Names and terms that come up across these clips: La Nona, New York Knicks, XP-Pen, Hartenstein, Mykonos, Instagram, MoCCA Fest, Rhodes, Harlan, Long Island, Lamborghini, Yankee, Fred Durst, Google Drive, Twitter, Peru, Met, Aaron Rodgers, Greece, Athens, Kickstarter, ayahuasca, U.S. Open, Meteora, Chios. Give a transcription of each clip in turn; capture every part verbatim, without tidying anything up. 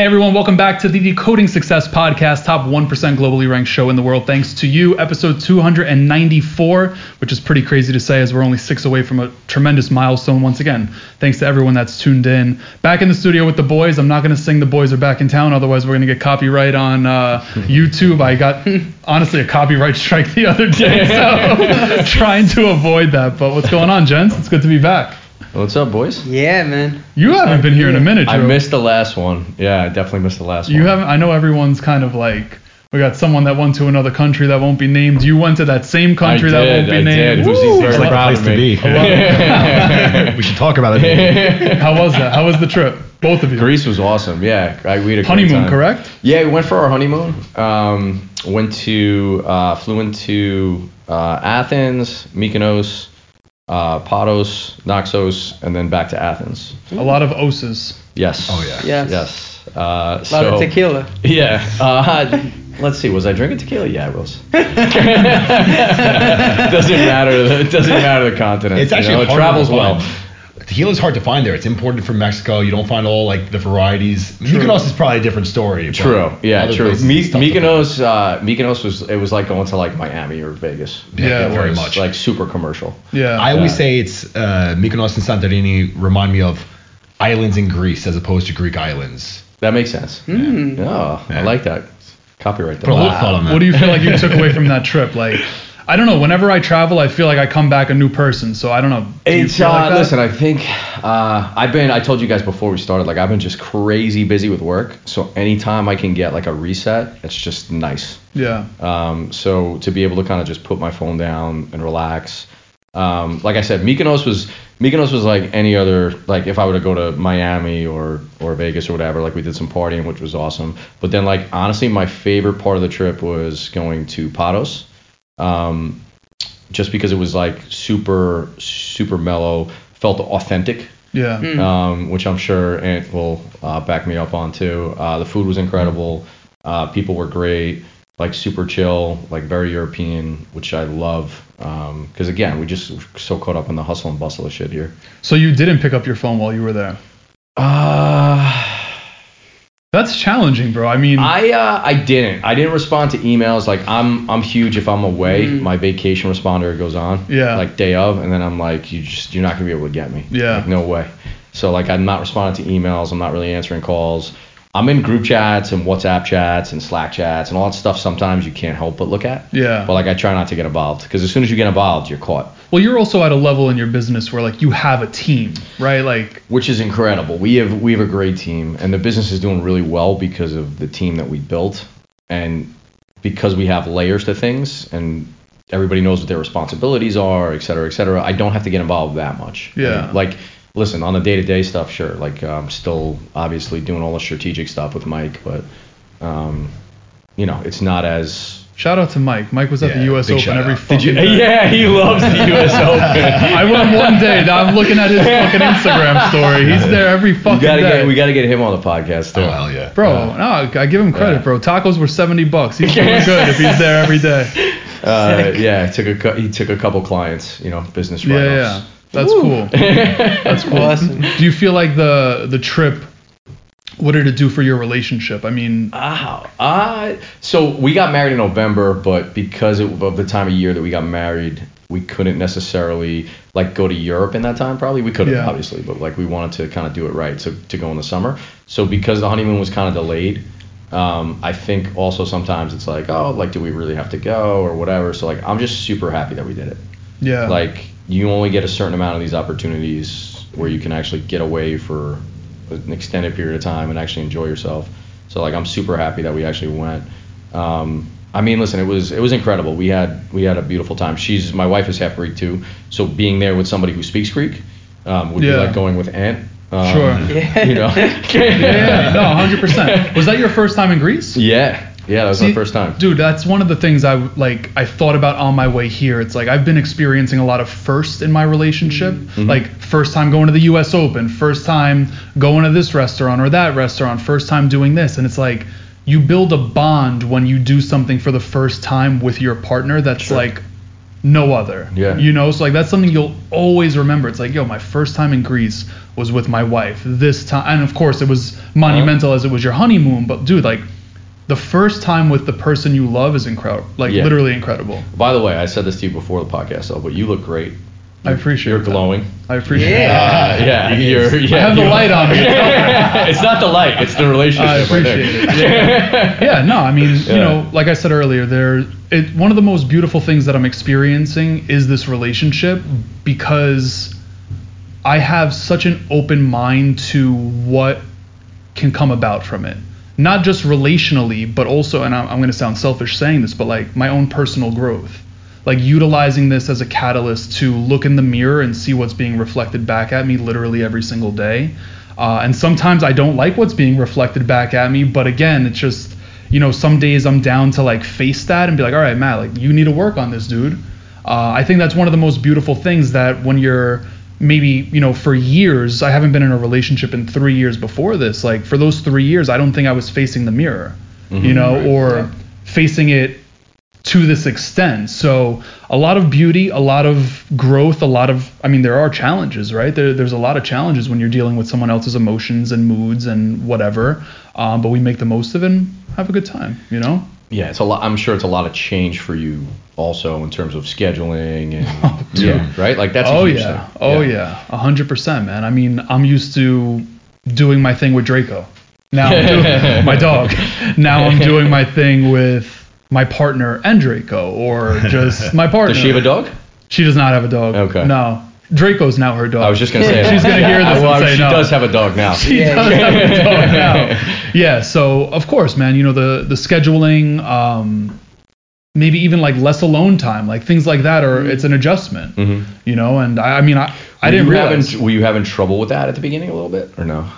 Hey everyone, welcome back to the Decoding Success Podcast, top one percent globally ranked show in the world. Thanks to you, episode two hundred ninety-four, which is pretty crazy to say as we're only six away from a tremendous milestone once again. Thanks to everyone that's tuned in. Back in the studio with the boys. I'm not going to sing The Boys Are Back in Town, otherwise we're going to get copyright on uh, YouTube. I got, honestly, a copyright strike the other day, so trying to avoid that. But what's going on, gents? It's good to be back. What's up, boys? Yeah, man. You What's haven't been here in a minute, Drew. I missed the last one. Yeah, I definitely missed the last you one. You haven't. I know everyone's kind of like, we got someone that went to another country that won't be named. You went to that same country I that did, won't be I named. I did. Woo! It's like a place to be. Yeah. We should talk about it. How was that? How was the trip? Both of you. Greece was awesome. Yeah, I, we had a honeymoon, correct? Yeah, we went for our honeymoon. Um, went to, uh, flew into uh, Athens, Mykonos. Uh, Paros, Naxos, and then back to Athens. A lot of Oses. Yes. Oh, yeah. Yes. yes. Uh, a so, lot of tequila. Yeah. Uh, let's see. Was I drinking tequila? Yeah, I was. doesn't matter. It doesn't matter the continent. It's actually you know, it travels well. Tequila's hard to find there. It's imported from Mexico. You don't find all like the varieties. True. Mykonos is probably a different story. True. Yeah. True. My, Mykonos. Uh, Mykonos was. It was like going to like Miami or Vegas. Yeah. yeah very where it's much. Like super commercial. Yeah. I yeah. always say it's uh, Mykonos and Santorini remind me of islands in Greece as opposed to Greek islands. That makes sense. Mm. Yeah. Oh, yeah. I like that. Copyright. Put a little thought on that. What do you feel like you took away from that trip? Like. I don't know. Whenever I travel, I feel like I come back a new person. So I don't know. Do you it's feel like uh, that? Listen, I think uh, I've been. I told you guys before we started. Like I've been just crazy busy with work. So anytime I can get like a reset, it's just nice. Yeah. Um. So to be able to kind of just put my phone down and relax. Um. Like I said, Mykonos was Mykonos was like any other. Like if I were to go to Miami or or Vegas or whatever. Like we did some partying, which was awesome. But then like honestly, my favorite part of the trip was going to Paros. Um, just because it was like super, super mellow, felt authentic. Yeah. Mm. Um, which I'm sure Ant will uh, back me up on too. Uh, the food was incredible. Uh, people were great. Like super chill. Like very European, which I love. Um, because again, we just were so caught up in the hustle and bustle of shit here. So you didn't pick up your phone while you were there? Uh. That's challenging, bro. I mean, I uh, I didn't. I didn't respond to emails. Like I'm I'm huge. If I'm away, mm. my vacation responder goes on. Yeah. Like day of, and then I'm like, you just you're not gonna be able to get me. Yeah. Like, no way. So like I'm not responding to emails. I'm not really answering calls. I'm in group chats and WhatsApp chats and Slack chats and all that stuff. Sometimes you can't help but look at. Yeah. But like I try not to get involved because as soon as you get involved, you're caught. Well, you're also at a level in your business where like you have a team, right? Like which is incredible. We have we have a great team, and the business is doing really well because of the team that we built, and because we have layers to things, and everybody knows what their responsibilities are, et cetera, et cetera. I don't have to get involved that much. Yeah. I mean, like. Listen, on the day-to-day stuff, sure. Like, I'm still obviously doing all the strategic stuff with Mike, but, um, you know, it's not as... Shout out to Mike. Mike was at yeah, the U S Open every fucking day. Yeah, he loves the U S Open. I went one day. I'm looking at his fucking Instagram story. He's there every fucking gotta day. Get, we got to get him on the podcast, too. Oh, hell yeah. Bro, uh, no, I give him credit, yeah. bro. Tacos were seventy bucks. He's doing good if he's there every day. Uh, yeah, he took, a, he took a couple clients, you know, business write-offs. Yeah, yeah. That's Ooh. cool. That's cool. Awesome. Do you feel like the the trip, what did it do for your relationship? I mean... Uh, uh, so we got married in November, but because of the time of year that we got married, we couldn't necessarily like go to Europe in that time probably. We could have, yeah. obviously, but like we wanted to kind of do it right to, to go in the summer. So because the honeymoon was kind of delayed, um, I think also sometimes it's like, oh, like do we really have to go or whatever? So like I'm just super happy that we did it. Yeah. Like... You only get a certain amount of these opportunities where you can actually get away for an extended period of time and actually enjoy yourself. So like I'm super happy that we actually went. Um, I mean, listen, it was it was incredible. We had we had a beautiful time. She's my wife is half Greek too, so being there with somebody who speaks Greek um, would yeah. be like going with Ant. Um, sure. Yeah. You know. yeah. No, one hundred percent. Was that your first time in Greece? Yeah. Yeah, that was See, my first time. Dude, that's one of the things I like. I thought about on my way here. It's like I've been experiencing a lot of firsts in my relationship. Mm-hmm. Like first time going to the U S Open, first time going to this restaurant or that restaurant, first time doing this. And it's like you build a bond when you do something for the first time with your partner that's sure. like no other. Yeah. You know, so like that's something you'll always remember. It's like, yo, my first time in Greece was with my wife this time. And of course it was monumental, uh-huh, as it was your honeymoon. But dude, like the first time with the person you love is incredible. Like yeah. literally incredible. By the way, I said this to you before the podcast, though, but you look great. I appreciate it. You're glowing. That. I appreciate yeah. it. Uh, yeah. You're, yeah. I have the light on me. It's not the light. It's the relationship. I appreciate right there. It. Yeah. yeah. No, I mean, yeah. you know, like I said earlier, there. It, one of the most beautiful things that I'm experiencing is this relationship, because I have such an open mind to what can come about from it. Not just relationally, but also, and I'm, I'm going to sound selfish saying this, but like my own personal growth. Like utilizing this as a catalyst to look in the mirror and see what's being reflected back at me literally every single day. Uh, and sometimes I don't like what's being reflected back at me. But again, it's just, you know, some days I'm down to like face that and be like, all right, Matt, like you need to work on this, dude. Uh, I think that's one of the most beautiful things, that when you're maybe, you know, for years, I haven't been in a relationship in three years before this. Like for those three years, I don't think I was facing the mirror, mm-hmm, you know, right, or yeah. facing it to this extent. So a lot of beauty, a lot of growth, a lot of, I mean, there are challenges, right? There, there's a lot of challenges when you're dealing with someone else's emotions and moods and whatever. Um, but we make the most of it and have a good time, you know? Yeah, it's a lot. I'm sure it's a lot of change for you also in terms of scheduling and oh, yeah, right? Like that's oh, a huge yeah. thing. Oh yeah, oh yeah, one hundred percent, man. I mean, I'm used to doing my thing with Draco. Now I'm doing, my dog. Now I'm doing my thing with my partner and Draco, or just my partner. Does she have a dog? She does not have a dog. Okay. No. Draco's now her dog. I was just going to say that. She's going to yeah. hear this well, and say she no. She does have a dog now. She yeah. does have a dog now. Yeah, so of course, man, you know, the, the scheduling, um, maybe even like less alone time, like things like that, or mm-hmm. it's an adjustment, mm-hmm. you know? And I, I mean, I, I didn't realize. Having, were you having trouble with that at the beginning a little bit, or no?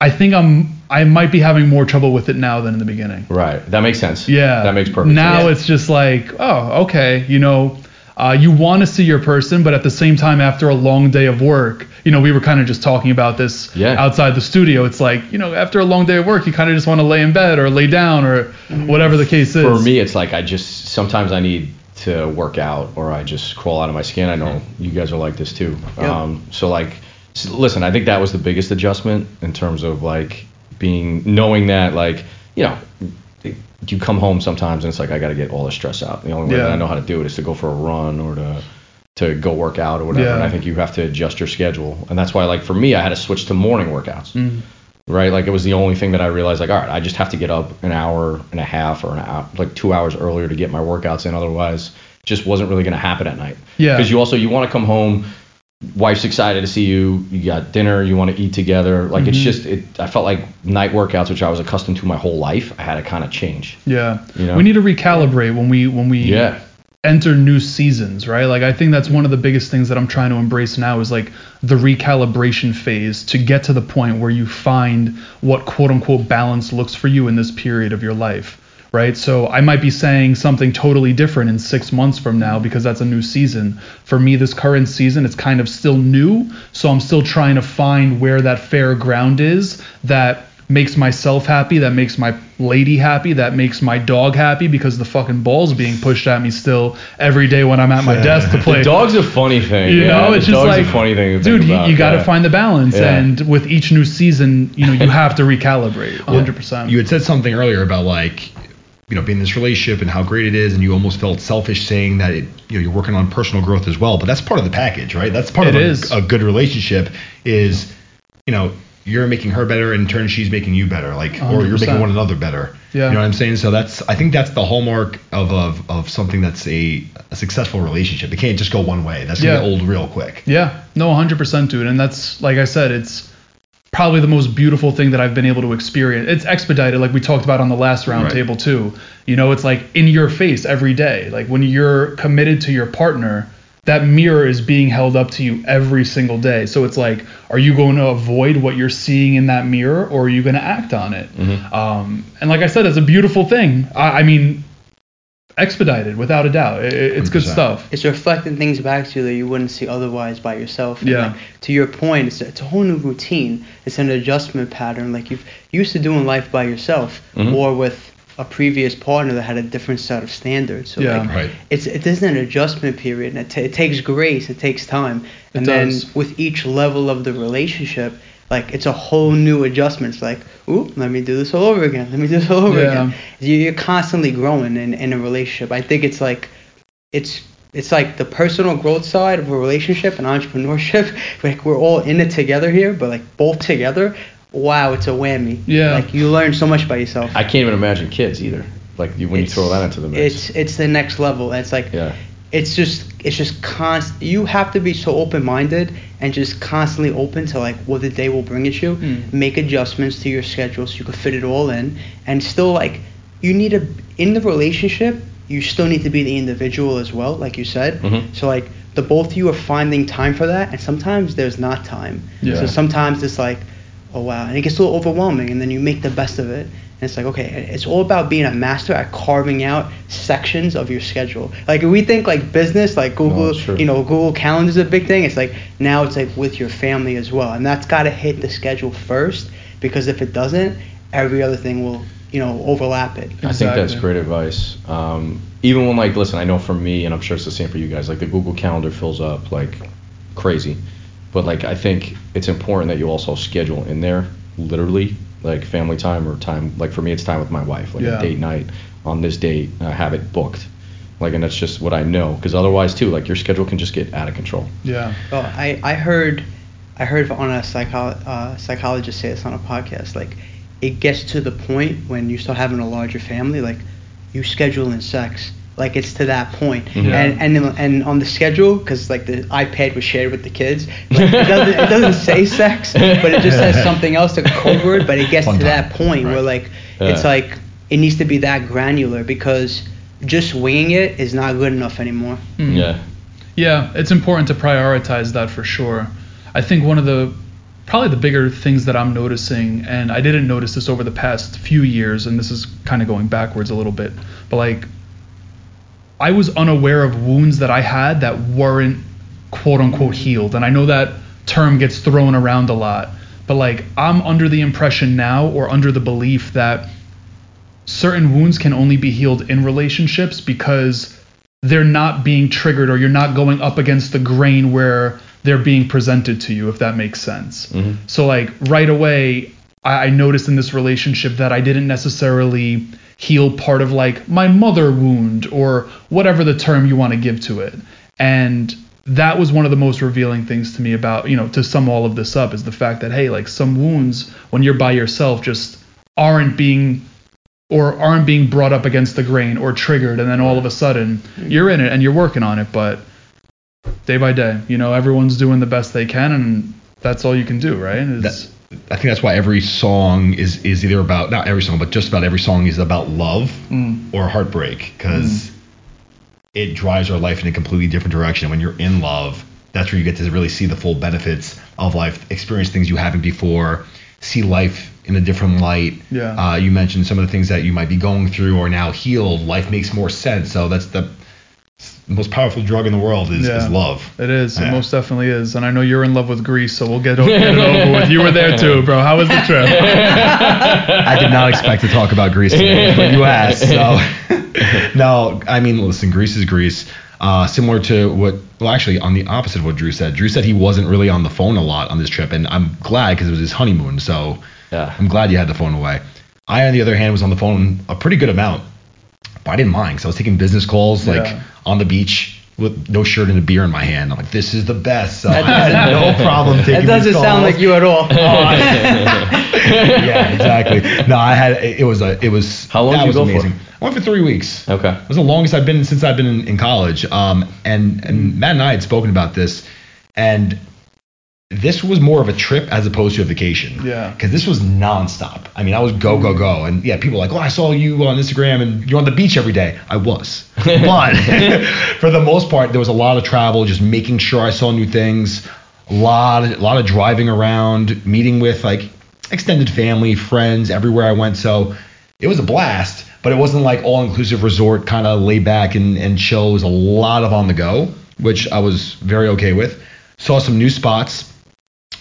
I think I'm, I might be having more trouble with it now than in the beginning. Right. That makes sense. Yeah. That makes perfect now sense. Now it's just like, oh, okay. You know, uh, you want to see your person, but at the same time, after a long day of work, you know, we were kind of just talking about this yeah. outside the studio. It's like, you know, after a long day of work, you kind of just want to lay in bed or lay down or whatever the case is. For me, it's like, I just, sometimes I need to work out, or I just crawl out of my skin. I know you guys are like this too. Yeah. Um, so like, So listen, I think that was the biggest adjustment in terms of like being, knowing that like, you know, you come home sometimes and it's like, I got to get all the stress out. The only way yeah. that I know how to do it is to go for a run or to to go work out or whatever. Yeah. And I think you have to adjust your schedule. And that's why, like for me, I had to switch to morning workouts, mm. right? Like it was the only thing that I realized, like, all right, I just have to get up an hour and a half or an hour, like two hours earlier to get my workouts in. Otherwise, it just wasn't really going to happen at night. Yeah. Because you also, you want to come home, wife's excited to see you, you got dinner, you want to eat together, like mm-hmm. it's just it I felt like night workouts, which I was accustomed to my whole life, I had to kind of change. Yeah, you know? We need to recalibrate when we when we yeah. enter new seasons, right? Like I think that's one of the biggest things that I'm trying to embrace now, is like the recalibration phase, to get to the point where you find what quote unquote balance looks for you in this period of your life, right? So I might be saying something totally different in six months from now, because that's a new season. For me, this current season, it's kind of still new. So I'm still trying to find where that fair ground is that makes myself happy, that makes my lady happy, that makes my dog happy, because the fucking ball's being pushed at me still every day when I'm at my desk to play. The dog's a funny thing. You yeah, know, it's just dog's like, a funny thing to dude, think about. You, you got to yeah. find the balance. Yeah. And with each new season, you know, you have to recalibrate one hundred percent. Well, you had said something earlier about like, you know, being in this relationship and how great it is, and you almost felt selfish saying that it, you know, you're working on personal growth as well, but that's part of the package, right? That's part it of is. A, a good relationship is, you know, you're making her better, and in turn she's making you better, like, one hundred percent. Or you're making one another better. Yeah. You know what I'm saying? So that's, I think that's the hallmark of of, of something that's a, a successful relationship. It can't just go one way. That's gonna yeah. get old real quick. Yeah, no, one hundred percent, dude. And that's, like I said, it's probably the most beautiful thing that I've been able to experience. It's expedited, like we talked about on the last round right. table too. You know, it's like in your face every day. Like when you're committed to your partner, that mirror is being held up to you every single day. So it's like, are you going to avoid what you're seeing in that mirror, or are you going to act on it? Mm-hmm. Um, and like I said, it's a beautiful thing. I, I mean, expedited without a doubt. It, it's one hundred percent good stuff. It's reflecting things back to you that you wouldn't see otherwise by yourself. And yeah. Like, to your point, it's a, it's a whole new routine. It's an adjustment pattern like you've used to doing life by yourself, mm-hmm. or with a previous partner that had a different set of standards. So yeah, like, right. It's it is an adjustment period, and it, t- it takes grace, it takes time, and then with each level of the relationship, like it's a whole new adjustment. It's like, ooh, let me do this all over again. Let me do this all over yeah. again. You're constantly growing in, in a relationship. I think it's like it's it's like the personal growth side of a relationship and entrepreneurship. Like we're all in it together here, but like both together. Wow, it's a whammy. Yeah. Like you learn so much by yourself. I can't even imagine kids either. Like you, when it's, you throw that into the mix. It's it's the next level. And it's like yeah. it's just it's just constant. You have to be so open-minded and just constantly open to like what the day will bring at you. Mm. Make adjustments to your schedule so you can fit it all in. And still like you need a in the relationship, you still need to be the individual as well, like you said. Mm-hmm. So like the both of you are finding time for that, and sometimes there's not time. Yeah. So sometimes it's like, oh wow, and it gets a little overwhelming, and then you make the best of it. And it's like, okay, it's all about being a master at carving out sections of your schedule. Like we think like business, like Google, no, you know, Google Calendar is a big thing. It's like now it's like with your family as well, and that's got to hit the schedule first, because if it doesn't, every other thing will, you know, overlap it. Exactly. I think that's great advice. Um, even when like, listen, I know for me, and I'm sure it's the same for you guys, like the Google Calendar fills up like crazy. But, like, I think it's important that you also schedule in there, literally, like, family time or time. Like, for me, it's time with my wife. Like, yeah. a date night on this date, I have it booked. Like, and that's just what I know. Because otherwise, too, like, your schedule can just get out of control. Yeah. Well, I, I heard I heard on a psycho- uh, psychologist say this on a podcast. Like, it gets to the point when you start having a larger family, like, you schedule in sex. Like it's to that point. Yeah. and and and on the schedule, because like the iPad was shared with the kids, like it doesn't it doesn't say sex, but it just says something else, a code word. But it gets One to time. that point right. where like yeah. it's like it needs to be that granular, because just winging it is not good enough anymore. Mm. Yeah, yeah, it's important to prioritize that for sure. I think one of the probably the bigger things that I'm noticing, and I didn't notice this over the past few years, and this is kind of going backwards a little bit, but like. I was unaware of wounds that I had that weren't quote unquote healed. And I know that term gets thrown around a lot, but like I'm under the impression now, or under the belief, that certain wounds can only be healed in relationships because they're not being triggered, or you're not going up against the grain where they're being presented to you, if that makes sense. Mm-hmm. So like right away, I noticed in this relationship that I didn't necessarily heal part of like my mother wound, or whatever the term you want to give to it. And that was one of the most revealing things to me about, you know, to sum all of this up, is the fact that, hey, like some wounds when you're by yourself just aren't being or aren't being brought up against the grain or triggered. And then all of a sudden you're in it and you're working on it. But day by day, you know, everyone's doing the best they can, and that's all you can do. Right. It's, that- I think that's why every song is, is either about, not every song, but just about every song is about love mm. or heartbreak, because mm. it drives our life in a completely different direction. When you're in love, that's where you get to really see the full benefits of life, experience things you haven't before, see life in a different light. Yeah. Uh, you mentioned some of the things that you might be going through are now healed. Life makes more sense. So that's the most powerful drug in the world is, yeah, is love. It is. Yeah. It most definitely is. And I know you're in love with Greece, so we'll get, o- get it over with. You were there too, bro. How was the trip? I did not expect to talk about Greece today, but you asked. So no, I mean, listen, Greece is Greece. Uh, similar to what, well, actually on the opposite of what Drew said. Drew said he wasn't really on the phone a lot on this trip, and I'm glad, because it was his honeymoon. So yeah. I'm glad you had the phone away. I, on the other hand, was on the phone a pretty good amount. But I didn't mind, because I was taking business calls, like yeah. on the beach with no shirt and a beer in my hand. I'm like, this is the best. So I had no problem taking these calls. That doesn't sound like you at all. Oh, I, yeah, exactly. No, I had it was a it was. How long did you go amazing. for? I went for three weeks. Okay, it was the longest I've been since I've been in, in college. Um, and and Matt and I had spoken about this, and this was more of a trip as opposed to a vacation. Yeah. Because this was nonstop. I mean, I was go, go, go. And yeah, people were like, oh, I saw you on Instagram and you're on the beach every day. I was. But for the most part, there was a lot of travel, just making sure I saw new things, a lot of, a lot of driving around, meeting with like extended family, friends, everywhere I went. So it was a blast, but it wasn't like all-inclusive resort kind of lay back and, and chill. It was a lot of on the go, which I was very okay with. Saw some new spots.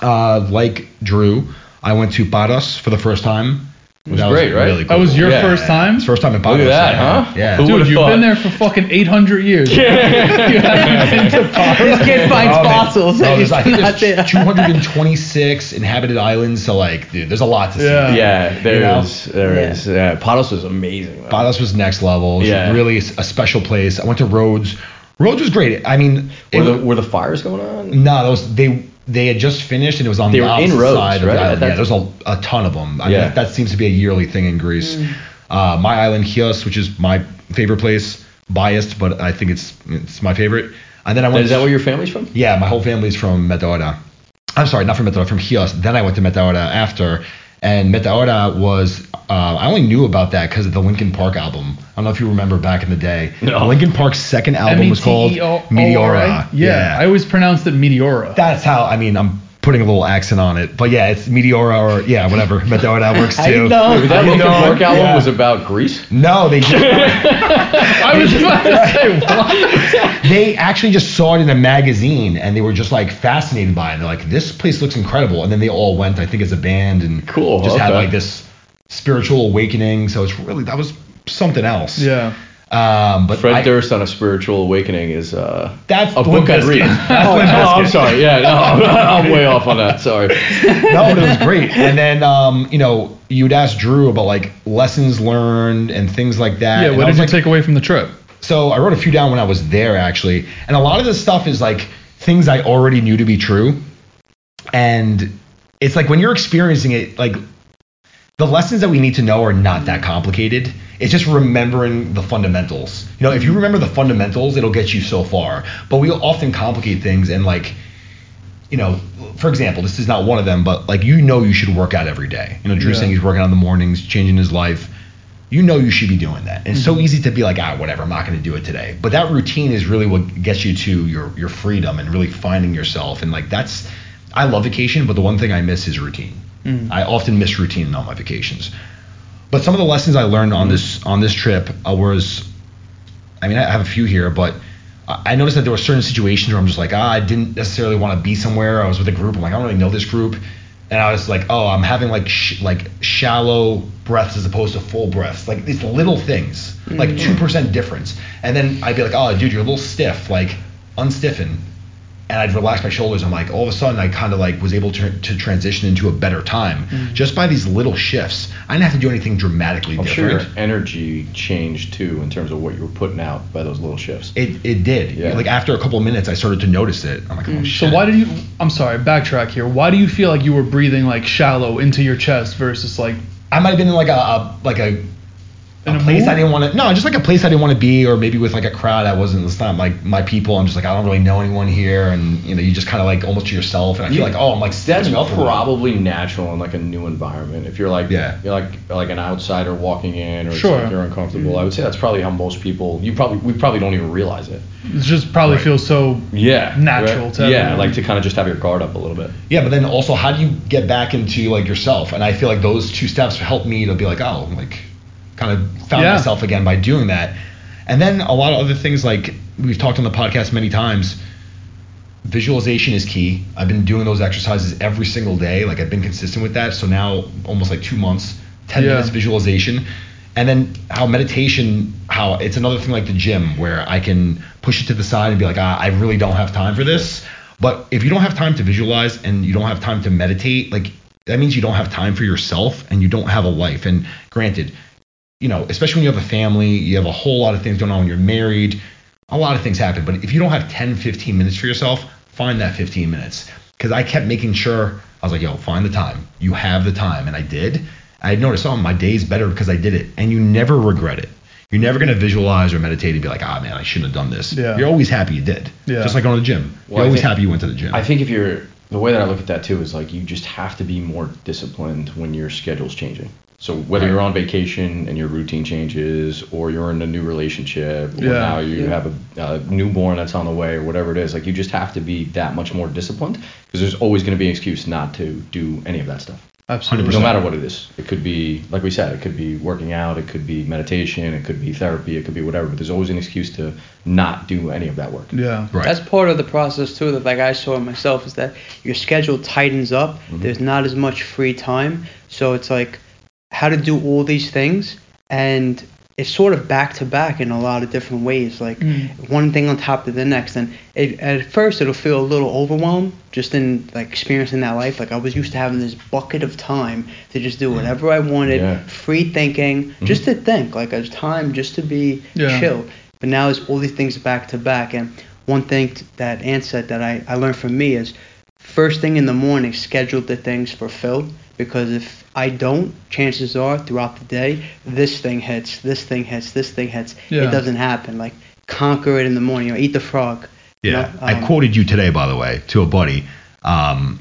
Uh, like Drew, I went to Paros for the first time. It was that great, was right? Really cool. That was your yeah. first time? It's first time in Paros. Look at that, right? huh? Yeah. Who Dude, you've thought? been there for fucking eight hundred years. You haven't been to Paros. This kid finds oh, fossils. No, there's, I think there's there. two hundred twenty-six inhabited islands. So, like, dude, there's a lot to yeah. see. Yeah, there you know? is. There yeah. is. Yeah. Paros was amazing. Though. Paros was next level. It yeah. was really a special place. I went to Rhodes. Rhodes was great. I mean... Were, it, the, were the fires going on? No, nah, those they... They had just finished, and it was on they the opposite Rhodes, side of right? the island. Yeah, there's a, a ton of them. I yeah. mean, that, that seems to be a yearly thing in Greece. Mm. Uh, my island, Chios, which is my favorite place, biased, but I think it's it's my favorite. And then I went. Is that to, where your family's from? Yeah, my whole family's from Meteora. I'm sorry, not from Meteora, from Chios. Then I went to Meteora after, and Meteora was. Uh, I only knew about that because of the Linkin Park album. I don't know if you remember back in the day. No. Linkin Park's second album M E T E O- was called Meteora. Yeah. yeah, I always pronounced it Meteora. That's how, I mean, I'm putting a little accent on it. But yeah, it's Meteora or, yeah, whatever. Meteora works too. I know. That Linkin Park album yeah. was about Greece? No, they just... I was about to say, what? They actually just saw it in a magazine, and they were just, like, fascinated by it. They're like, this place looks incredible. And then they all went, I think, as a band and cool, just okay. had, like, this... spiritual awakening, so it's really that was something else. Yeah. Um, but Fred I, Durst on a spiritual awakening is uh, that's a book I'd read. That's oh, no, I'm sorry. Yeah, no, I'm, I'm way off on that. Sorry. No, but it was great. And then um, you know, you'd ask Drew about like lessons learned and things like that. Yeah. What did you like, take away from the trip? So I wrote a few down when I was there actually, and a lot of this stuff is like things I already knew to be true, and it's like when you're experiencing it, like. The lessons that we need to know are not that complicated. It's just remembering the fundamentals. You know, if you remember the fundamentals, it'll get you so far. But we often complicate things and like, you know, for example, this is not one of them, but like, you know, you should work out every day. You know, Drew's yeah. saying he's working out in the mornings, changing his life. You know, you should be doing that. And mm-hmm. it's so easy to be like, ah, whatever, I'm not going to do it today. But that routine is really what gets you to your, your freedom and really finding yourself. And like, that's, I love vacation, but the one thing I miss is routine. Mm. I often miss routine on my vacations, but some of the lessons I learned on mm. this on this trip uh, was, I mean, I have a few here, but I noticed that there were certain situations where I'm just like, ah, I didn't necessarily want to be somewhere. I was with a group. I'm like, I don't really know this group, and I was like, oh, I'm having like sh- like shallow breaths as opposed to full breaths, like these little things, mm. like two percent difference, and then I'd be like, oh, dude, you're a little stiff, like unstiffen. And I'd relax my shoulders. I'm like, all of a sudden, I kind of like was able to, to transition into a better time mm. just by these little shifts. I didn't have to do anything dramatically I'm different. I'm sure your energy changed too in terms of what you were putting out by those little shifts. It it did. Yeah. Like after a couple of minutes, I started to notice it. I'm like, mm. oh shit. So why did you? I'm sorry, backtrack here. Why do you feel like you were breathing like shallow into your chest versus like? I might have been in like a, a like a. A, a place mood? I didn't want to, no, just like a place I didn't want to be, or maybe with like a crowd I wasn't, it's not like my, my people. I'm just like, I don't really know anyone here, and you know, you just kind of like almost to yourself, and I feel yeah. like, oh, I'm like, that's probably natural in like a new environment. If you're like, yeah. you're like like an outsider walking in, or sure. it's like you're uncomfortable. Mm-hmm. I would say that's probably how most people. You probably we probably don't even realize it. It just probably right. feels so yeah natural right. to yeah everyone. Like to kind of just have your guard up a little bit. Yeah, but then also, how do you get back into like yourself? And I feel like those two steps helped me to be like, oh, I'm like. Kind of found yeah. myself again by doing that. And then a lot of other things, like we've talked on the podcast many times, visualization is key. I've been doing those exercises every single day. Like I've been consistent with that. So now almost like two months, ten yeah. minutes visualization. And then how meditation, how it's another thing like the gym where I can push it to the side and be like, ah, I really don't have time for this. But if you don't have time to visualize and you don't have time to meditate, like that means you don't have time for yourself and you don't have a life. And granted, you know, especially when you have a family, you have a whole lot of things going on when you're married, a lot of things happen. But if you don't have ten, fifteen minutes for yourself, find that fifteen minutes. Because I kept making sure, I was like, yo, find the time. You have the time. And I did. I noticed, oh, my day's better because I did it. And you never regret it. You're never going to visualize or meditate and be like, ah, man, I shouldn't have done this. Yeah. You're always happy you did. Yeah. Just like going to the gym. Well, you're I always think, happy you went to the gym. I think if you're, the way that I look at that too is like you just have to be more disciplined when your schedule's changing. So whether right. you're on vacation and your routine changes, or you're in a new relationship, or yeah, now you yeah. have a, a newborn that's on the way, or whatever it is, like you just have to be that much more disciplined because there's always going to be an excuse not to do any of that stuff. Absolutely. one hundred percent. No matter what it is. It could be, like we said, it could be working out, it could be meditation, it could be therapy, it could be whatever, but there's always an excuse to not do any of that work. Yeah. Right. That's part of the process too that like I saw in myself is that your schedule tightens up. Mm-hmm. There's not as much free time. So it's like, how to do all these things, and it's sort of back to back in a lot of different ways, like mm. one thing on top of the next. And it, at first it'll feel a little overwhelmed just in like experiencing that life. Like I was used to having this bucket of time to just do whatever I wanted, yeah. free thinking, mm-hmm. just to think, like a time just to be yeah. chill. But now it's all these things back to back. And one thing that Ann said that I, I learned from me is first thing in the morning, schedule the things for Phil, because if I don't, chances are throughout the day, this thing hits, this thing hits, this thing hits. Yeah. It doesn't happen. Like, conquer it in the morning. You know, eat the frog. Yeah. You know? um, I quoted you today, by the way, to a buddy. Um,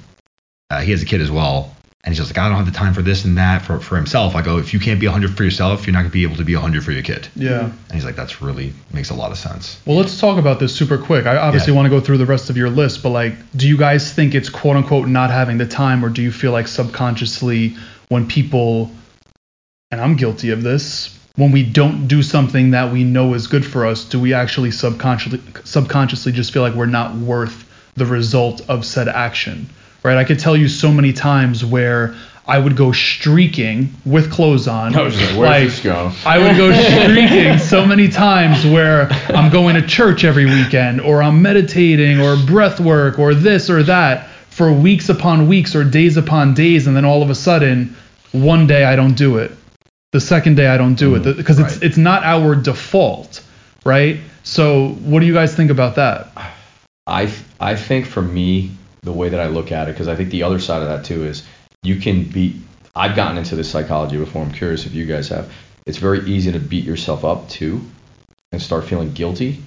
uh, he has a kid as well. And he's just like, I don't have the time for this and that for, for himself. I go, if you can't be one hundred for yourself, you're not going to be able to be one hundred for your kid. Yeah. And he's like, that's really makes a lot of sense. Well, let's talk about this super quick. I obviously yeah. want to go through the rest of your list, but like, do you guys think it's quote unquote not having the time, or do you feel like subconsciously when people, and I'm guilty of this, when we don't do something that we know is good for us, do we actually subconsciously subconsciously just feel like we're not worth the result of said action? Right, I could tell you so many times where I would go streaking with clothes on. I was like, where'd like, this go? I would go streaking so many times where I'm going to church every weekend, or I'm meditating, or breath work, or this or that for weeks upon weeks or days upon days, and then all of a sudden, one day I don't do it, the second day I don't do mm, it, because right. it's it's not our default, right? So what do you guys think about that? I I think for me, the way that I look at it, because I think the other side of that too is you can be, I've gotten into this psychology before, I'm curious if you guys have, it's very easy to beat yourself up too and start feeling guilty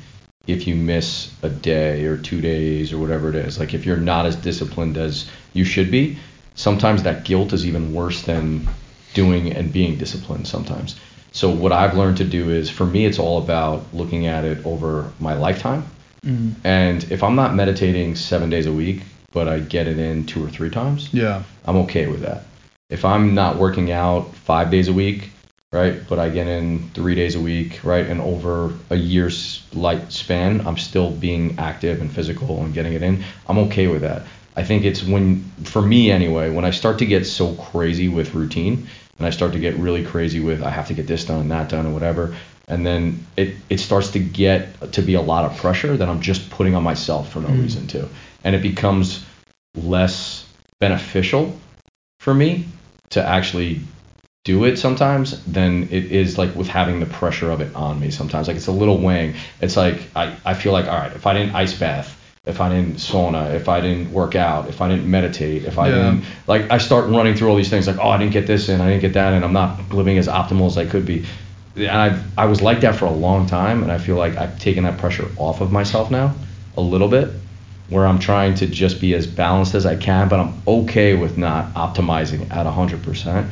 if you miss a day or two days or whatever it is. Like if you're not as disciplined as you should be, sometimes that guilt is even worse than doing and being disciplined sometimes. So what I've learned to do is, for me, it's all about looking at it over my lifetime. Mm-hmm. And if I'm not meditating seven days a week, but I get it in two or three times, yeah, I'm okay with that. If I'm not working out five days a week, right, but I get in three days a week, right, and over a year's light span, I'm still being active and physical and getting it in, I'm okay with that. I think it's when, for me anyway, when I start to get so crazy with routine and I start to get really crazy with I have to get this done and that done and whatever, and then it, it starts to get to be a lot of pressure that I'm just putting on myself for no mm. reason too. And it becomes less beneficial for me to actually do it sometimes than it is like with having the pressure of it on me sometimes. Like it's a little weighing. It's like I, I feel like, all right, if I didn't ice bath, if I didn't sauna, if I didn't work out, if I didn't meditate, if I yeah. didn't, like I start running through all these things like, oh, I didn't get this in, I didn't get that in, I'm not living as optimal as I could be. And I've, I was like that for a long time, and I feel like I've taken that pressure off of myself now a little bit, where I'm trying to just be as balanced as I can, but I'm okay with not optimizing at one hundred percent.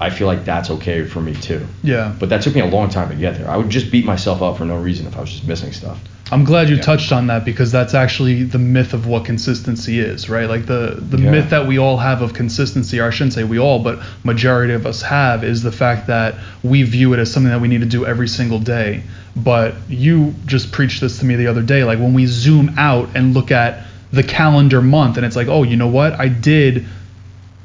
I feel like that's okay for me too. Yeah. But that took me a long time to get there. I would just beat myself up for no reason if I was just missing stuff. I'm glad you yeah. touched on that, because that's actually the myth of what consistency is, right? Like the, the yeah. myth that we all have of consistency, or I shouldn't say we all, but majority of us have, is the fact that we view it as something that we need to do every single day. But you just preached this to me the other day, like when we zoom out and look at the calendar month and it's like, oh, you know what? I did,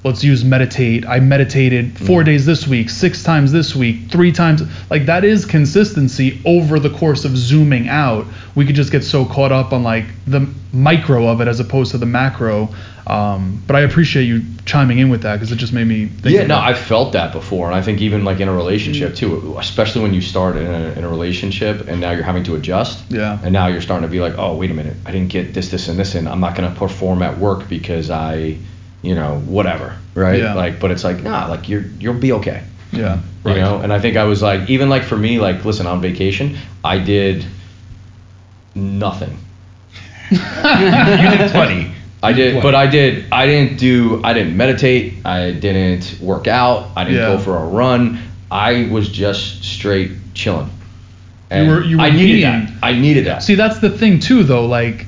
let's use meditate. I meditated four mm. days this week, six times this week, three times. Like that is consistency over the course of zooming out. We could just get so caught up on like the micro of it as opposed to the macro. Um, but I appreciate you chiming in with that, because it just made me think. Yeah, no, I felt that before. And I think even like in a relationship too, especially when you start in a, in a relationship and now you're having to adjust. Yeah. And now you're starting to be like, oh, wait a minute. I didn't get this, this, and this in. I'm not going to perform at work because I, you know, whatever. Right. Yeah. Like, but it's like, nah, like you're, you'll be okay. Yeah. Right. You know? And I think I was like, even like for me, like, listen, on vacation, I did nothing. You did plenty. I did, what? But I did. I didn't do. I didn't meditate. I didn't work out. I didn't yeah. go for a run. I was just straight chilling. And you were. You were I needed being, that. I needed that. See, that's the thing too, though. Like,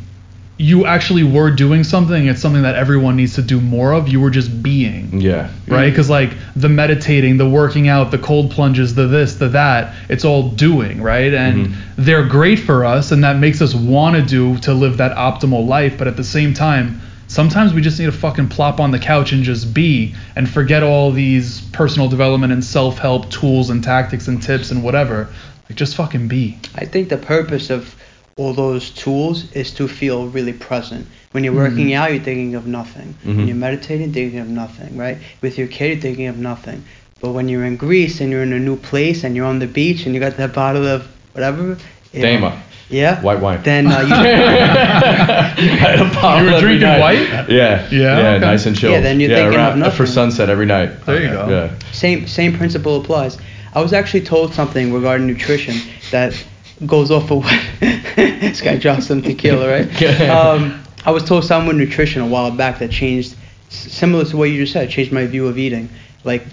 you actually were doing something. It's something that everyone needs to do more of. You were just being. Yeah. Right? Because like the meditating, the working out, the cold plunges, the this, the that, it's all doing, right? And mm-hmm. they're great for us, and that makes us want to do to live that optimal life. But at the same time, Sometimes we just need to fucking plop on the couch and just be, and forget all these personal development and self-help tools and tactics and tips and whatever. Like, just fucking be. I think the purpose of all those tools is to feel really present. When you're working mm-hmm. out, you're thinking of nothing. Mm-hmm. When you're meditating, thinking of nothing, right? With your kid, you're thinking of nothing. But when you're in Greece and you're in a new place and you're on the beach and you got that bottle of whatever. Daima. Yeah. White wine. Then uh, you, you were drinking night. White? Yeah. Yeah. Yeah. Okay. Nice and chill. Yeah. Then you're yeah, thinking around, of nothing. For sunset every night. There you go. Yeah. Same same principle applies. I was actually told something regarding nutrition that goes off of what this guy drops some tequila, right? Yeah. Um, I was told something with nutrition a while back that changed, similar to what you just said, changed my view of eating. Like,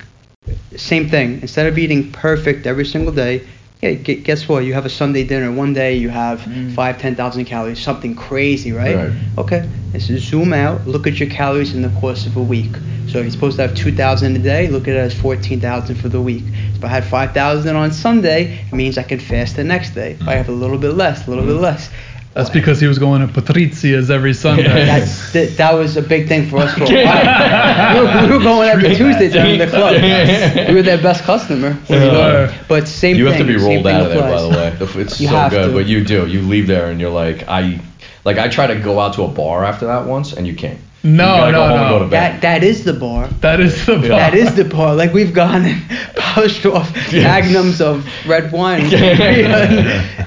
same thing. Instead of eating perfect every single day, yeah, guess what? You have a Sunday dinner. One day you have mm. five, ten thousand calories, something crazy, right? right. Okay, let's zoom out. Look at your calories in the course of a week. So if you're supposed to have two thousand a day, look at it as fourteen thousand for the week. If I had five thousand on Sunday, it means I can fast the next day. If I have a little bit less, a little mm. bit less. That's wow. because he was going to Patrizia's every Sunday. Yes. That, that was a big thing for us for a while. We were going every Tuesday during the club. Yes. We were their best customer. We were. But same you thing. You have to be rolled out of there, by the way. It's you so good. To. But you do. You leave there and you're like, I like I try to go out to a bar after that once, and you can't. No, no, no. Go that, that is the bar. That is the bar. That is the bar. Like, we've gone and polished off magnums yes. of red wine.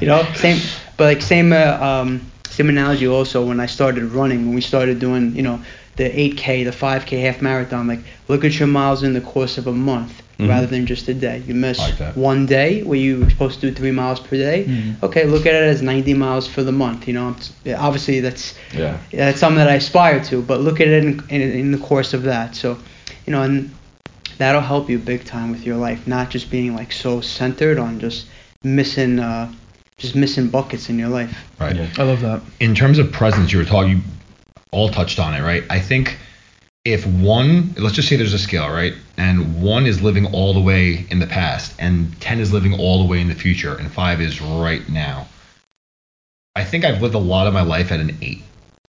You know, same... But like same uh, um, same analogy also when I started running, when we started doing, you know, the eight K, the five K, half marathon, like look at your miles in the course of a month mm-hmm. rather than just a day. You miss like one day where you were supposed to do three miles per day. Mm-hmm. Okay, look at it as ninety miles for the month. You know, obviously that's yeah. that's something that I aspire to, but look at it in, in, in the course of that. So, you know, and that'll help you big time with your life, not just being like so centered on just missing uh, just missing buckets in your life. Right. Yeah. I love that. In terms of presence, you were talking, you all touched on it, right? I think if one, let's just say there's a scale, right? And one is living all the way in the past, and ten is living all the way in the future, and five is right now. I think I've lived a lot of my life at an eight.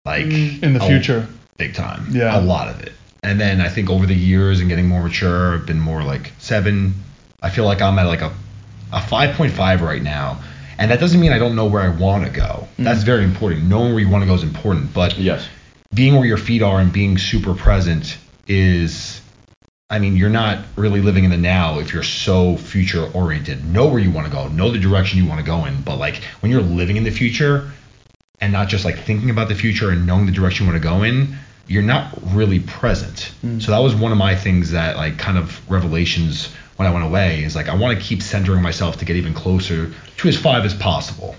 Like in the future. Big time. Yeah. A lot of it. And then I think over the years and getting more mature, I've been more like seven. I feel like I'm at like a, a five point five right now. And that doesn't mean I don't know where I want to go. Mm-hmm. That's very important. Knowing where you want to go is important. But yes. being where your feet are and being super present is, I mean, you're not really living in the now if you're so future oriented. Know where you want to go. Know the direction you want to go in. But like when you're living in the future and not just like thinking about the future and knowing the direction you want to go in, you're not really present. Mm-hmm. So that was one of my things that like kind of revelations when I went away is like I want to keep centering myself to get even closer to as five as possible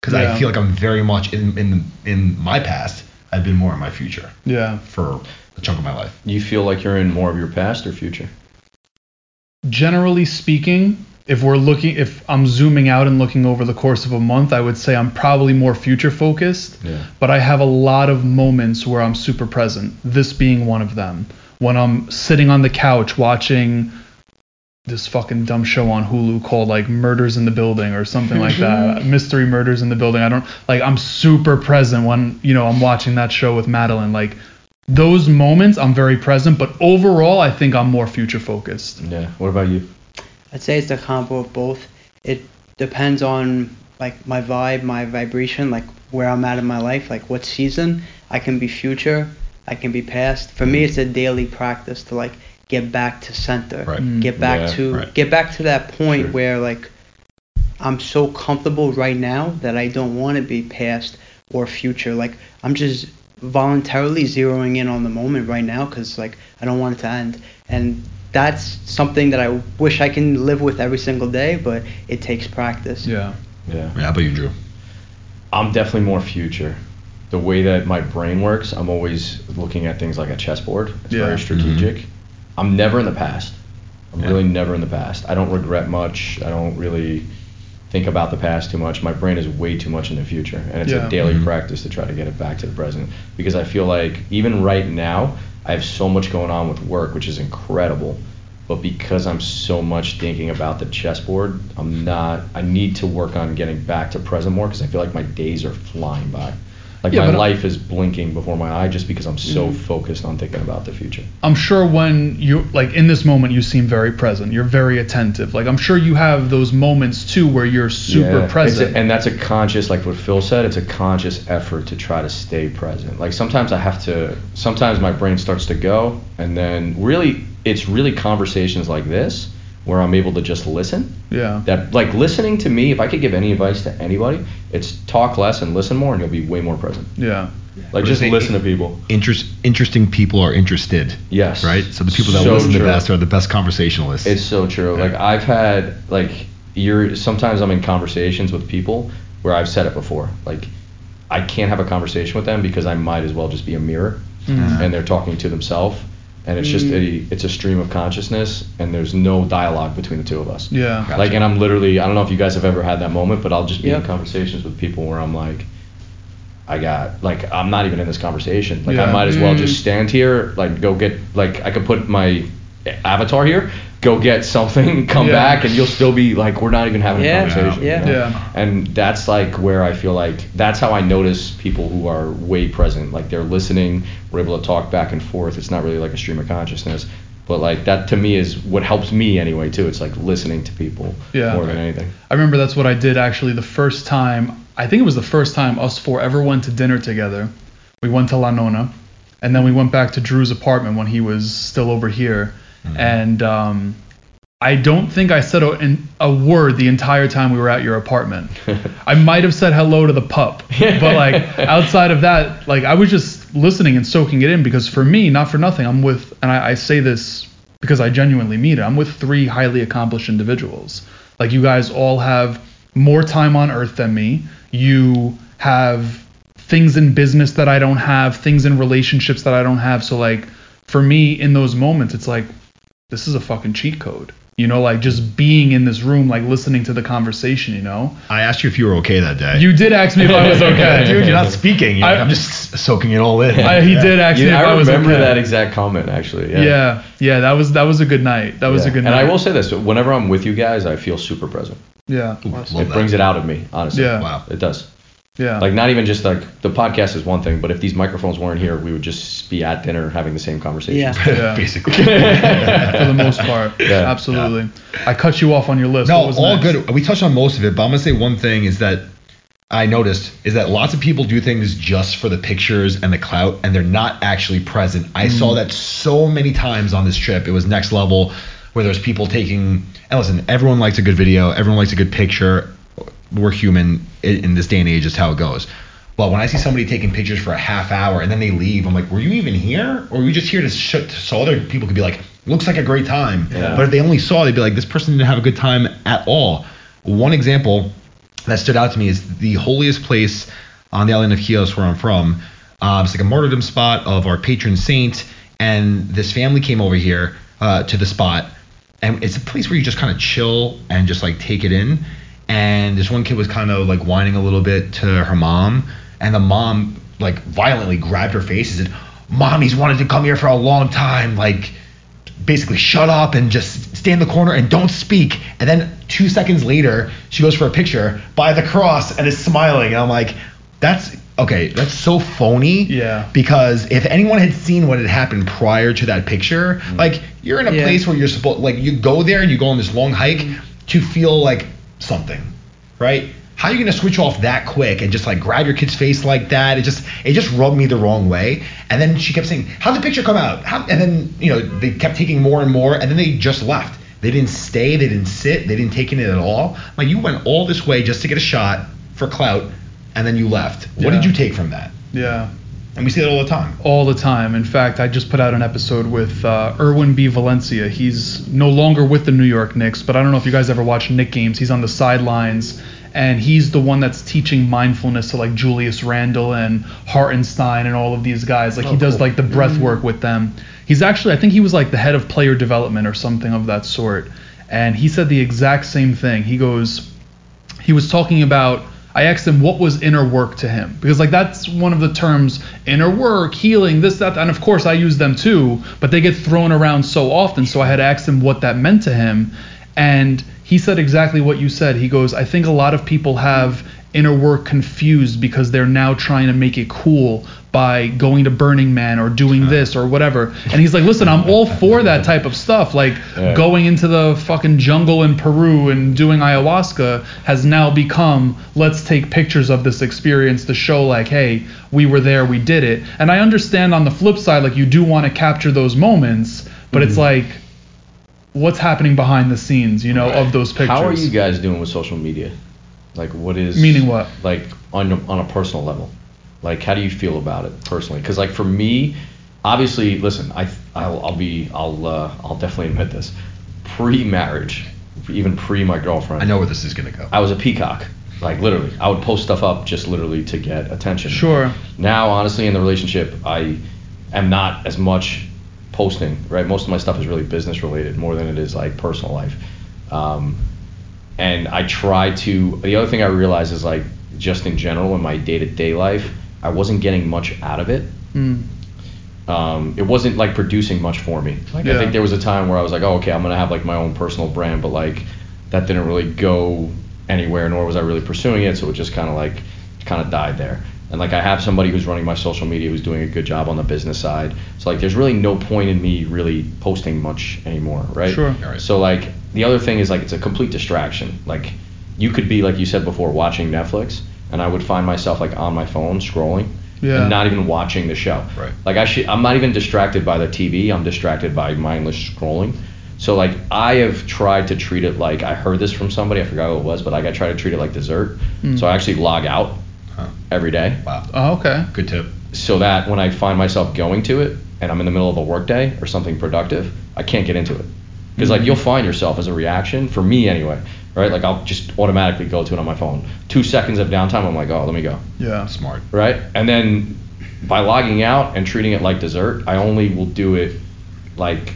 because yeah. I feel like I'm very much in in in my past. I've been more in my future. Yeah. For a chunk of my life. You feel like you're in more of your past or future? Generally speaking, if we're looking, if I'm zooming out and looking over the course of a month, I would say I'm probably more future focused. Yeah. But I have a lot of moments where I'm super present. This being one of them. When I'm sitting on the couch watching this fucking dumb show on Hulu called like Murders in the Building or something like that. Mystery Murders in the Building. I don't like I'm super present when, you know, I'm watching that show with Madeline. Like those moments I'm very present, but overall I think I'm more future focused. Yeah. What about you? I'd say it's a combo of both. It depends on like my vibe, my vibration, like where I'm at in my life, like what season. I can be future, I can be past. For me it's a daily practice to like get back to center, right. get back yeah, to right. get back to that point sure. where like I'm so comfortable right now that I don't want to be past or future. Like I'm just voluntarily zeroing in on the moment right now because like I don't want it to end. And that's something that I wish I can live with every single day, but it takes practice. Yeah, yeah. How about you, Drew? I'm definitely more future. The way that my brain works, I'm always looking at things like a chessboard. It's yeah. very strategic. Mm-hmm. I'm never in the past. I'm yeah. really never in the past. I don't regret much. I don't really think about the past too much. My brain is way too much in the future. And it's yeah. a daily mm-hmm. practice to try to get it back to the present. Because I feel like even right now, I have so much going on with work, which is incredible. But because I'm so much thinking about the chessboard, I'm not, I need to work on getting back to present more because I feel like my days are flying by. Like yeah, my life I'm, is blinking before my eye just because I'm so mm-hmm. focused on thinking about the future. I'm sure when you, like in this moment, you seem very present. You're very attentive. Like I'm sure you have those moments too where you're super yeah. present. A, and that's a conscious, like what Phil said, it's a conscious effort to try to stay present. Like sometimes I have to, sometimes my brain starts to go. And then really, it's really conversations like this where I'm able to just listen. Yeah. That like listening to me, if I could give any advice to anybody, it's talk less and listen more and you'll be way more present. Yeah. Like what just listen in, to people. Interest, interesting people are interested. Yes. Right? So the people that so listen true. the best are the best conversationalists. It's so true. Okay. Like I've had like you're sometimes I'm in conversations with people where I've said it before. Like I can't have a conversation with them because I might as well just be a mirror mm. and they're talking to themselves. And it's just a, it's a stream of consciousness, and there's no dialogue between the two of us. Yeah. Gotcha. Like, and I'm literally, I don't know if you guys have ever had that moment, but I'll just be yeah. in conversations with people where I'm like, I got, like, I'm not even in this conversation. Like, yeah. I might as well just stand here, like, go get, like, I could put my avatar here, go get something, come yeah. back, and you'll still be like, we're not even having yeah. a conversation. Yeah. You know? Yeah. And that's like where I feel like that's how I notice people who are way present. Like they're listening, we're able to talk back and forth. It's not really like a stream of consciousness, but like that to me is what helps me anyway too. It's like listening to people yeah. more than anything. I remember that's what I did actually the first time. I think it was the first time us four ever went to dinner together. We went to La Nona, and then we went back to Drew's apartment when he was still over here. Mm-hmm. And um, I don't think I said a, a word the entire time we were at your apartment. I might have said hello to the pup, but like outside of that, like I was just listening and soaking it in because for me, not for nothing, I'm with, and I, I say this because I genuinely mean it, I'm with three highly accomplished individuals. Like you guys all have more time on earth than me. You have things in business that I don't have, things in relationships that I don't have. So like for me in those moments, it's like, this is a fucking cheat code, you know, like just being in this room, like listening to the conversation, you know. I asked you if you were okay that day. You did ask me if I was okay. Dude, you're not speaking. You're I, like, I'm just soaking it all in. I, he yeah. did ask yeah, me if I, I was okay. I remember that exact comment, actually. Yeah. yeah, yeah, that was that was a good night. That was yeah. a good night. And I will say this, whenever I'm with you guys, I feel super present. Yeah. Ooh, it that. brings it out of me, honestly. Yeah. Wow. It does. Yeah. Like not even just like the podcast is one thing, but if these microphones weren't here, we would just be at dinner having the same conversation. Yeah. yeah. Basically. For the most part. Yeah. Absolutely. Yeah. I cut you off on your list. No, was all next? Good. We touched on most of it, but I'm gonna say one thing is that I noticed is that lots of people do things just for the pictures and the clout, and they're not actually present. I mm. saw that so many times on this trip. It was next level where there's people taking, and listen, everyone likes a good video, everyone likes a good picture. We're human in this day and age is how it goes. But when I see somebody taking pictures for a half hour and then they leave, I'm like, were you even here? Or were you just here to shut? So other people could be like, looks like a great time. Yeah. But if they only saw, they'd be like, this person didn't have a good time at all. One example that stood out to me is the holiest place on the island of Chios where I'm from. Uh, it's like a martyrdom spot of our patron saint. And this family came over here uh, to the spot. And it's a place where you just kind of chill and just like take it in. And this one kid was kind of like whining a little bit to her mom, and the mom like violently grabbed her face and said, "Mommy's wanted to come here for a long time. Like, basically, shut up and just stay in the corner and don't speak." And then two seconds later, she goes for a picture by the cross and is smiling. And I'm like, "That's okay. That's so phony." Yeah. Because if anyone had seen what had happened prior to that picture, mm-hmm. like you're in a yeah. place where you're supposed, like you go there and you go on this long hike mm-hmm. to feel like something, right? How are you gonna switch off that quick and just like grab your kid's face like that? It just it just rubbed me the wrong way. And then she kept saying, "How'd the picture come out? How?" And then you know they kept taking more and more, and then they just left. They didn't stay, they didn't sit, they didn't take in it at all. Like you went all this way just to get a shot for clout, and then you left. Yeah. What did you take from that? Yeah. And we see that all the time. All the time. In fact, I just put out an episode with uh, Erwin B. Valencia. He's no longer with the New York Knicks, but I don't know if you guys ever watch Knick games. He's on the sidelines, and he's the one that's teaching mindfulness to like Julius Randle and Hartenstein and all of these guys. Like oh, he does cool. like the breath work with them. He's actually, I think he was like the head of player development or something of that sort. And he said the exact same thing. He goes, he was talking about, I asked him what was inner work to him, because like that's one of the terms, inner work, healing, this, that, and of course I use them too, but they get thrown around so often. So I had asked him what that meant to him, and he said exactly what you said. He goes, I think a lot of people have inner work confused because they're now trying to make it cool by going to Burning Man or doing uh, this or whatever. And he's like, listen, I'm all for that type of stuff. Like yeah. going into the fucking jungle in Peru and doing ayahuasca has now become, let's take pictures of this experience to show like, hey, we were there, we did it. And I understand on the flip side, like you do want to capture those moments, but mm-hmm. it's like, what's happening behind the scenes, you know, right. of those pictures. How are you guys doing with social media? Like what is... Meaning what? Like on a, on a personal level. Like, how do you feel about it personally? Because, like, for me, obviously, listen, I, I'll, I'll be, I'll, uh, I'll definitely admit this. Pre-marriage, even pre my girlfriend. I know where this is gonna go. I was a peacock, like literally. I would post stuff up just literally to get attention. Sure. Now, honestly, in the relationship, I am not as much posting. Right. Most of my stuff is really business related more than it is like personal life. Um, and I try to. The other thing I realize is like just in general in my day-to-day life. I wasn't getting much out of it. Mm. Um, it wasn't like producing much for me. Like yeah. I think there was a time where I was like, oh, okay, I'm gonna have like my own personal brand, but like that didn't really go anywhere, nor was I really pursuing it. So it just kind of like kind of died there. And like I have somebody who's running my social media who's doing a good job on the business side. So like there's really no point in me really posting much anymore, right? Sure. Right. So like the other thing is like it's a complete distraction. Like you could be, like you said before, watching Netflix. And I would find myself like on my phone scrolling yeah. and not even watching the show. Right. Like I should, I'm not even distracted by the T V. I'm distracted by mindless scrolling. So like I have tried to treat it like I heard this from somebody. I forgot who it was, but like I try to treat it like dessert. Mm. So I actually log out huh. every day. Wow. Oh, okay. Good tip. So that when I find myself going to it and I'm in the middle of a workday or something productive, I can't get into it. Because like you'll find yourself as a reaction, for me anyway, right? Like I'll just automatically go to it on my phone. Two seconds of downtime, I'm like, oh, let me go. Yeah, smart. Right? And then by logging out and treating it like dessert, I only will do it like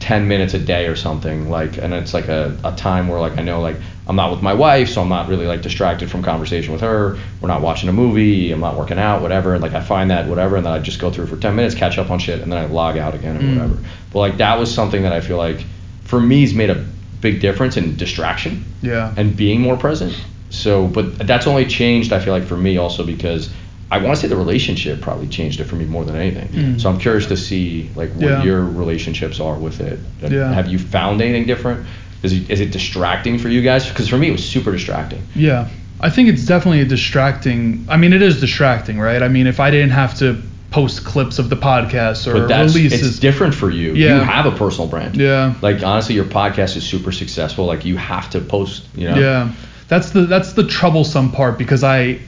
ten minutes a day or something. Like, and it's like a, a time where like I know like I'm not with my wife, so I'm not really like distracted from conversation with her. We're not watching a movie. I'm not working out, whatever. And like I find that whatever, and then I just go through for ten minutes, catch up on shit, and then I log out again or mm. whatever. But like that was something that I feel like for me, it's made a big difference in distraction yeah. and being more present. So, but that's only changed, I feel like, for me also because I want to say the relationship probably changed it for me more than anything. Mm. So I'm curious to see like what yeah. your relationships are with it. Yeah. Have you found anything different? Is it, is it distracting for you guys? Because for me, it was super distracting. Yeah, I think it's definitely a distracting. I mean, it is distracting, right? I mean, if I didn't have to post clips of the podcast or but that's, releases. It's different for you. Yeah. You have a personal brand. Yeah. Like honestly, your podcast is super successful. Like you have to post. You know. Yeah. That's the that's the troublesome part because I,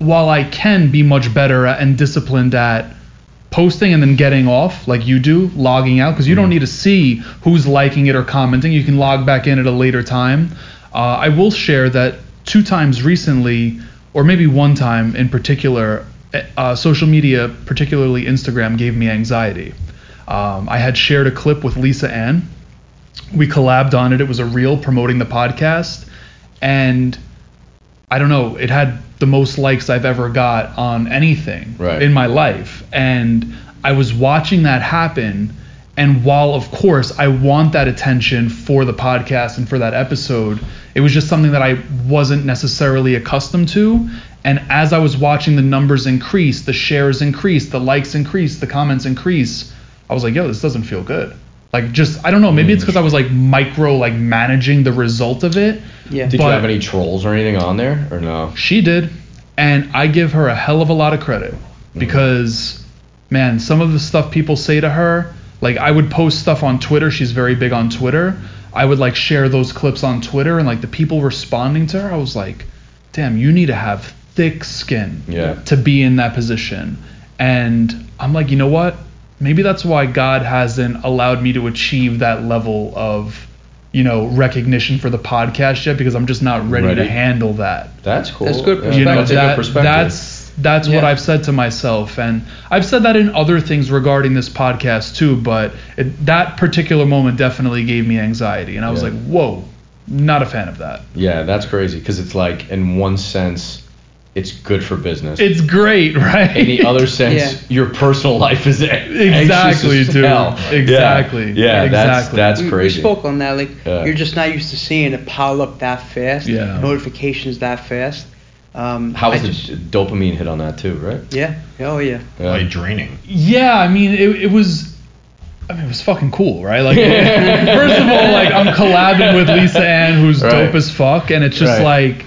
while I can be much better at, and disciplined at posting and then getting off like you do, logging out because you mm. don't need to see who's liking it or commenting. You can log back in at a later time. Uh, I will share that two times recently, or maybe one time in particular. Uh, social media, particularly Instagram, gave me anxiety. Um, I had shared a clip with Lisa Ann. We collabed on it. It was a reel promoting the podcast. And I don't know, it had the most likes I've ever got on anything right. in my life. And I was watching that happen. And while, of course, I want that attention for the podcast and for that episode, it was just something that I wasn't necessarily accustomed to. And as I was watching the numbers increase, the shares increase, the likes increase, the comments increase, I was like, yo, this doesn't feel good. Like just, I don't know, maybe it's because I was like micro, like managing the result of it. Yeah. Did you have any trolls or anything on there or no? She did. And I give her a hell of a lot of credit because, man, some of the stuff people say to her, like I would post stuff on Twitter. She's very big on Twitter. I would like share those clips on Twitter and like the people responding to her, I was like, damn, you need to have thick skin yeah. to be in that position. And I'm like, you know what? Maybe that's why God hasn't allowed me to achieve that level of, you know, recognition for the podcast yet because I'm just not ready, ready? to handle that. That's cool. That's good perspective. You know, that's that, a good perspective. That's, that's yeah. what I've said to myself. And I've said that in other things regarding this podcast too, but it, that particular moment definitely gave me anxiety. And I was yeah. like, whoa, not a fan of that. Yeah, that's crazy because it's like in one sense – it's good for business. It's great, right? In the other sense, yeah. your personal life is exactly, anxious as dude. Hell. Exactly. Yeah, yeah, yeah exactly. That's, that's we, crazy. We spoke on that. Like yeah. you're just not used to seeing it pile up that fast. Yeah. Notifications that fast. Um, How was I the just, dopamine hit on that too, right? Yeah. Oh, yeah. yeah. Like draining. Yeah, I mean, it, it was... I mean, it was fucking cool, right? Like, first of all, like, I'm collabing with Lisa Ann, who's right. dope as fuck, and it's just right. like...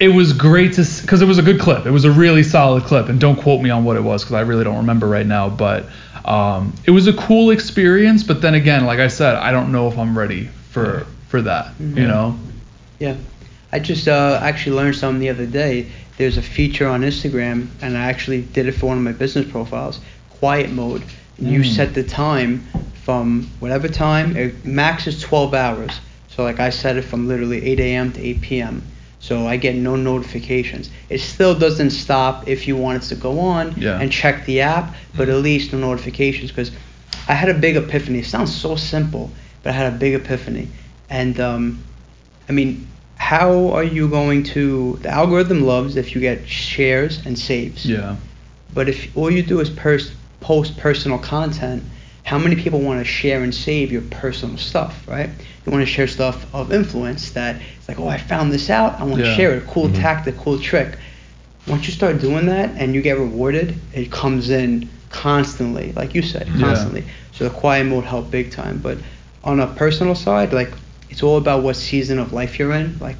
It was great to... Because it was a good clip. It was a really solid clip, and don't quote me on what it was, because I really don't remember right now, but um, it was a cool experience, but then again, like I said, I don't know if I'm ready for, for that, mm-hmm. you know? Yeah. I just uh, actually learned something the other day. There's a feature on Instagram, and I actually did it for one of my business profiles, quiet mode. And mm. you set the time from whatever time. It, max is twelve hours. So like I set it from literally eight a.m. to eight p.m. So I get no notifications. It still doesn't stop if you want it to go on yeah. and check the app, but at least no notifications. Because I had a big epiphany. It sounds so simple, but I had a big epiphany. And um, I mean... How are you going to... The algorithm loves if you get shares and saves. Yeah. But if all you do is pers- post personal content, how many people want to share and save your personal stuff, right? You want to share stuff of influence that it's like, oh, I found this out. I want yeah. to share it. Cool mm-hmm. tactic, cool trick. Once you start doing that and you get rewarded, it comes in constantly, like you said, constantly. Yeah. So the quiet mode helped big time. But on a personal side, like... It's all about what season of life you're in. Like,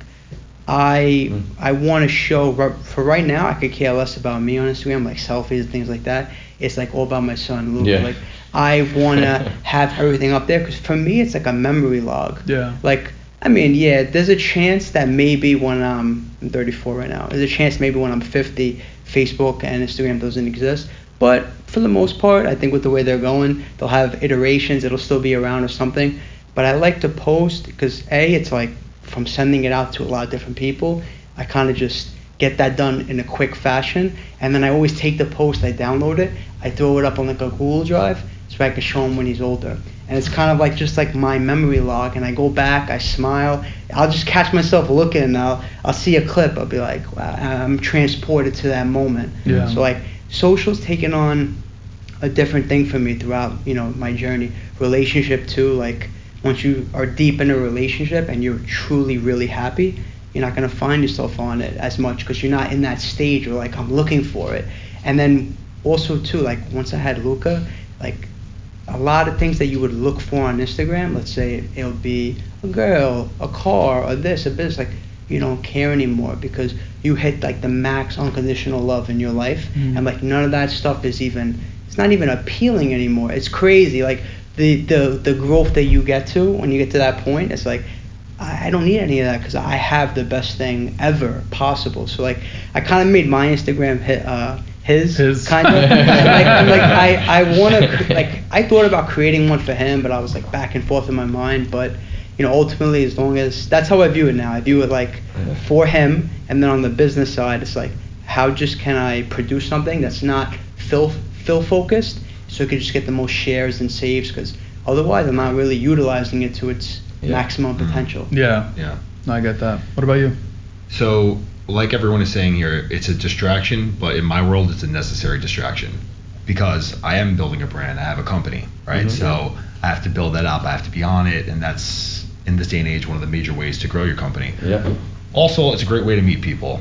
I mm. I want to show, for right now, I could care less about me on Instagram, like selfies and things like that. It's like all about my son, Luke. Yeah. Like, I want to have everything up there because for me, it's like a memory log. Yeah. Like, I mean, yeah, there's a chance that maybe when I'm, I'm thirty-four right now, there's a chance maybe when I'm fifty, Facebook and Instagram doesn't exist. But for the most part, I think with the way they're going, they'll have iterations. It'll still be around or something. But I like to post because, A, it's like from sending it out to a lot of different people, I kind of just get that done in a quick fashion. And then I always take the post, I download it, I throw it up on like a Google Drive so I can show him when he's older. And it's kind of like just like my memory log. And I go back, I smile. I'll just catch myself looking and I'll, I'll see a clip. I'll be like, wow, I'm transported to that moment. Yeah. So like social's taken on a different thing for me throughout, you know, my journey. Relationship too, like... Once you are deep in a relationship and you're truly, really happy, you're not going to find yourself on it as much because you're not in that stage where, like, I'm looking for it. And then also, too, like, once I had Luca, like, a lot of things that you would look for on Instagram, let's say it'll be a girl, a car, or this, a business, like, you don't care anymore because you hit, like, the max unconditional love in your life. Mm. And, like, none of that stuff is even, it's not even appealing anymore. It's crazy. Like, The, the the growth that you get to when you get to that point, it's like I don't need any of that because I have the best thing ever possible. So like I kind of made my Instagram hit, uh, his, his kind of like, like I I want to like I thought about creating one for him, but I was like back and forth in my mind. But you know, ultimately, as long as that's how I view it now, I view it like for him, and then on the business side, it's like how just can I produce something that's not Phil Phil focused. So it could just get the most shares and saves because otherwise I'm not really utilizing it to its yeah. maximum potential. Yeah. Yeah. I get that. What about you? So like everyone is saying here, it's a distraction, but in my world, it's a necessary distraction because I am building a brand. I have a company, right? Mm-hmm. So I have to build that up. I have to be on it. And that's in this day and age, one of the major ways to grow your company. Yeah. Also, it's a great way to meet people.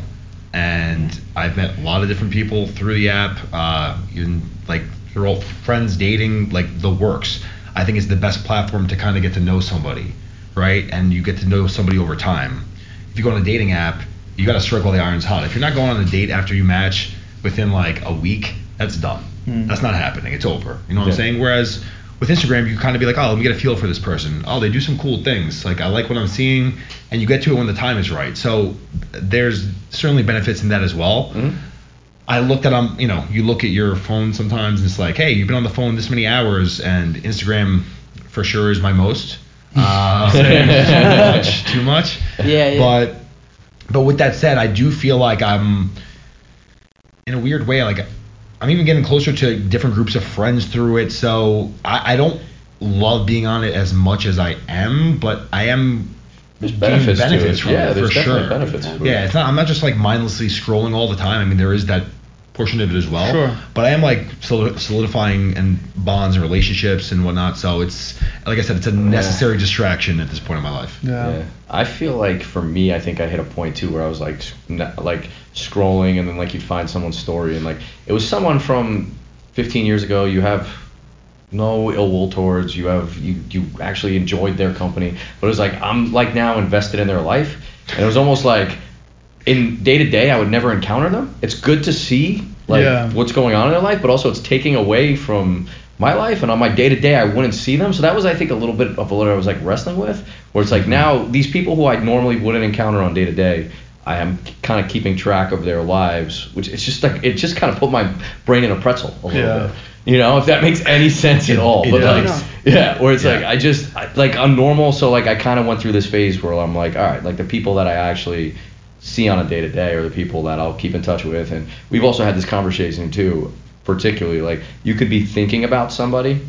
And I've met a lot of different people through the app, uh, even like, they're all friends, dating, like the works. I think it's the best platform to kind of get to know somebody, right? And you get to know somebody over time. If you go on a dating app, you got to strike while the iron's hot. If you're not going on a date after you match within like a week, that's dumb. Mm. That's not happening. It's over. You know what yeah. I'm saying? Whereas with Instagram, you kind of be like, oh, let me get a feel for this person. Oh, they do some cool things. Like I like what I'm seeing. And you get to it when the time is right. So there's certainly benefits in that as well. Mm. I looked at, um, you know, you look at your phone sometimes and it's like, hey, you've been on the phone this many hours and Instagram for sure is my most. Uh, too much, too much. Yeah, yeah. But, but with that said, I do feel like I'm, in a weird way, like I'm even getting closer to different groups of friends through it. So I, I don't love being on it as much as I am, but I am... There's benefits, benefits to it. From yeah, it, there's for definitely sure. benefits. Yeah, it's not. I'm not just like mindlessly scrolling all the time. I mean, there is that portion of it as well. Sure. But I am like solidifying and bonds and relationships and whatnot. So it's, like I said, it's a necessary yeah. distraction at this point in my life. Yeah. yeah. I feel like for me, I think I hit a point too where I was like, like scrolling and then like you'd find someone's story and like it was someone from fifteen years ago. You have no ill will towards, you have, you, you actually enjoyed their company, but it was like, I'm like now invested in their life. And it was almost like, in day to day, I would never encounter them. It's good to see like yeah. what's going on in their life, but also it's taking away from my life. And on my day to day, I wouldn't see them. So that was, I think, a little bit of what I was like wrestling with, where it's like now these people who I normally wouldn't encounter on day to day, I am kind of keeping track of their lives, which it's just like it just kind of put my brain in a pretzel a little yeah. bit. You know, if that makes any sense at all. It but does. Like, yeah, where it's yeah. like I just I, like I'm normal, so like I kind of went through this phase where I'm like, all right, like the people that I actually see on a day-to-day or the people that I'll keep in touch with. And we've also had this conversation too, particularly like you could be thinking about somebody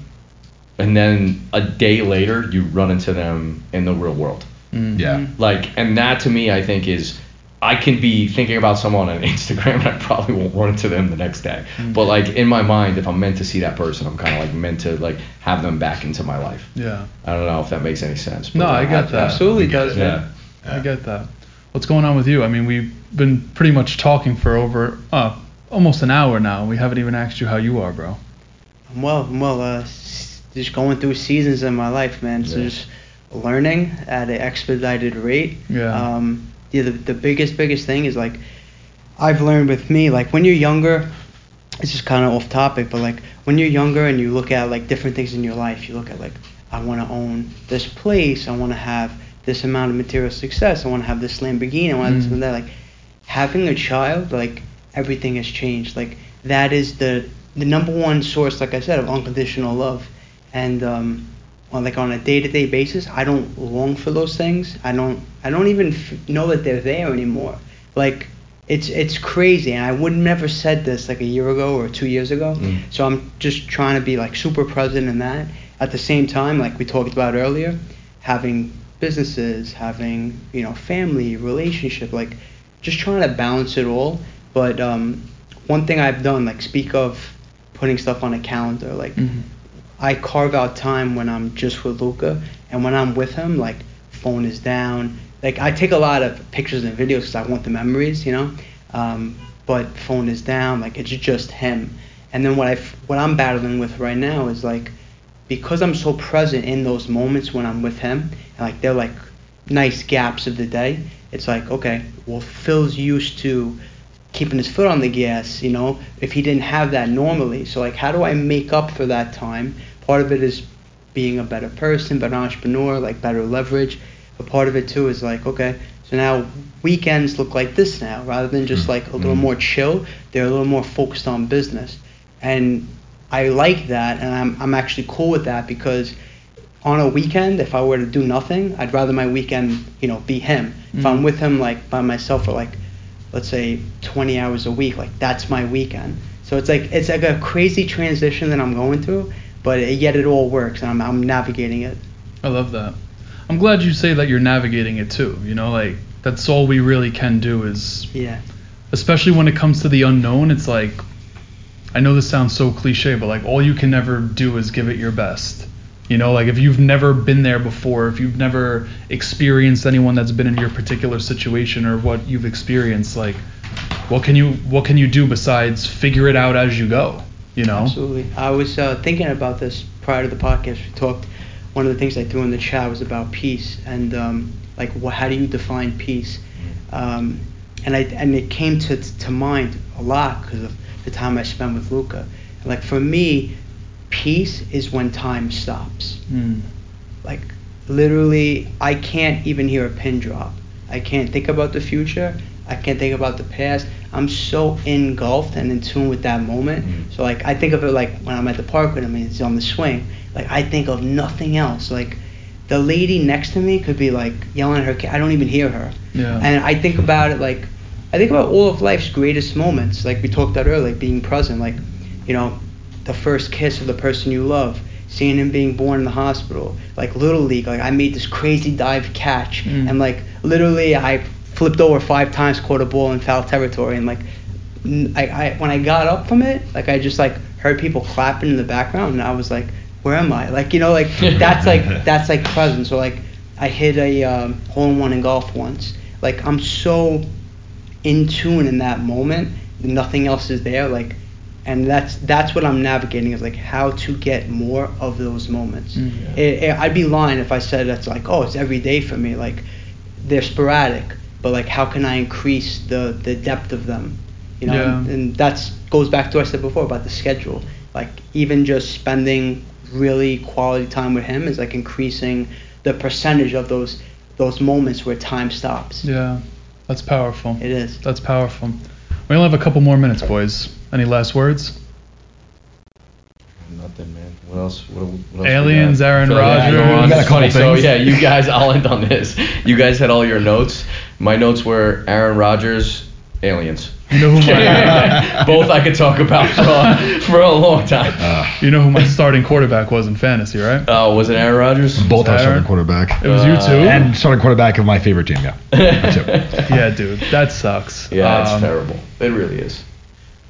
and then a day later you run into them in the real world. Mm-hmm. Yeah. Like, and that to me, I think is, I can be thinking about someone on Instagram and I probably won't run into them the next day. Mm-hmm. But like in my mind, if I'm meant to see that person, I'm kind of like meant to like have them back into my life. Yeah. I don't know if that makes any sense. But no, I got I, that. Absolutely does. Yeah. yeah. I get that. What's going on with you? I mean, we've been pretty much talking for over uh, almost an hour now. We haven't even asked you how you are, bro. I'm well. I'm well. Uh, just going through seasons in my life, man. So yeah. just learning at an expedited rate. Yeah. Um. Yeah. The, the biggest biggest thing is like I've learned with me. Like when you're younger, it's just kind of off topic, but like when you're younger and you look at like different things in your life, you look at like I want to own this place. I want to have this amount of material success, I want to have this Lamborghini, I want to have this and that. Like, having a child, like, everything has changed. Like, that is the the number one source, like I said, of unconditional love. And, um, well, like, on a day-to-day basis, I don't long for those things. I don't I don't even f- know that they're there anymore. Like, it's it's crazy, and I would never said this, like, a year ago or two years ago. Mm. So I'm just trying to be, like, super present in that. At the same time, like we talked about earlier, having businesses, having, you know, family, relationship, like just trying to balance it all. But um, one thing I've done, like speak of putting stuff on a calendar, like mm-hmm. I carve out time when I'm just with Luca, and when I'm with him, like phone is down. Like I take a lot of pictures and videos because I want the memories, you know, um, but phone is down, like it's just him. And then what I what I'm battling with right now is like, because I'm so present in those moments when I'm with him, and like they're like nice gaps of the day, it's like, okay, well, Phil's used to keeping his foot on the gas, you know, if he didn't have that normally. So like, how do I make up for that time? Part of it is being a better person, better entrepreneur, like better leverage. But part of it too is like, okay, so now weekends look like this now, rather than just like a little more chill, they're a little more focused on business. And I like that, and I'm I'm actually cool with that, because on a weekend, if I were to do nothing, I'd rather my weekend, you know, be him. Mm-hmm. If I'm with him, like by myself for like, let's say twenty hours a week, like that's my weekend. So it's like it's like a crazy transition that I'm going through, but it, yet it all works, and I'm I'm navigating it. I love that. I'm glad you say that you're navigating it too. You know, like that's all we really can do is. Yeah. Especially when it comes to the unknown, it's like, I know this sounds so cliche, but like all you can ever do is give it your best. You know, like if you've never been there before, if you've never experienced anyone that's been in your particular situation or what you've experienced, like what can you what can you do besides figure it out as you go? You know? Absolutely. I was uh, thinking about this prior to the podcast. We talked. One of the things I threw in the chat was about peace and um, like what, how do you define peace? Um, and I and it came to to mind a lot because of the time I spend with Luca. Like for me, peace is when time stops. Mm. Like literally, I can't even hear a pin drop. I can't think about the future. I can't think about the past. I'm so engulfed and in tune with that moment. Mm. So like I think of it like when I'm at the park with him and he's on the swing. Like I think of nothing else. Like the lady next to me could be like yelling at her kid. I don't even hear her. Yeah. And I think about it like, I think about all of life's greatest moments, like we talked about earlier, like being present, like, you know, the first kiss of the person you love, seeing him being born in the hospital, like Little League, like I made this crazy dive catch, mm. and like literally I flipped over five times, caught a ball in foul territory, and like I, I when I got up from it, like I just like heard people clapping in the background, and I was like, where am I? Like, you know, like that's like that's like present. So like I hit a um, hole in one in golf once. Like I'm so in tune in that moment, nothing else is there. Like, and that's that's what I'm navigating, is like how to get more of those moments. Mm, yeah. it, it, I'd be lying if I said that's like, oh, it's every day for me. Like they're sporadic, but like how can I increase the, the depth of them? You know, yeah. and, and that's goes back to what I said before about the schedule. Like even just spending really quality time with him is like increasing the percentage of those those moments where time stops. Yeah, that's powerful. It is. That's powerful. We only have a couple more minutes, boys. Any last words? Nothing, man. What else? What, what else Aliens, we got? Aaron Rodgers. Yeah, we got a couple so, yeah, you guys, I'll end on this. You guys had all your notes. My notes were Aaron Rodgers, aliens. You know who my both I could talk about for a, for a long time. Uh, you know who my starting quarterback was in fantasy, right? Oh, uh, was it Aaron Rodgers? Both our starting quarterback. It was uh, you too. And starting quarterback of my favorite team, yeah. That's it. Yeah, dude, that sucks. Yeah, um, it's terrible. It really is.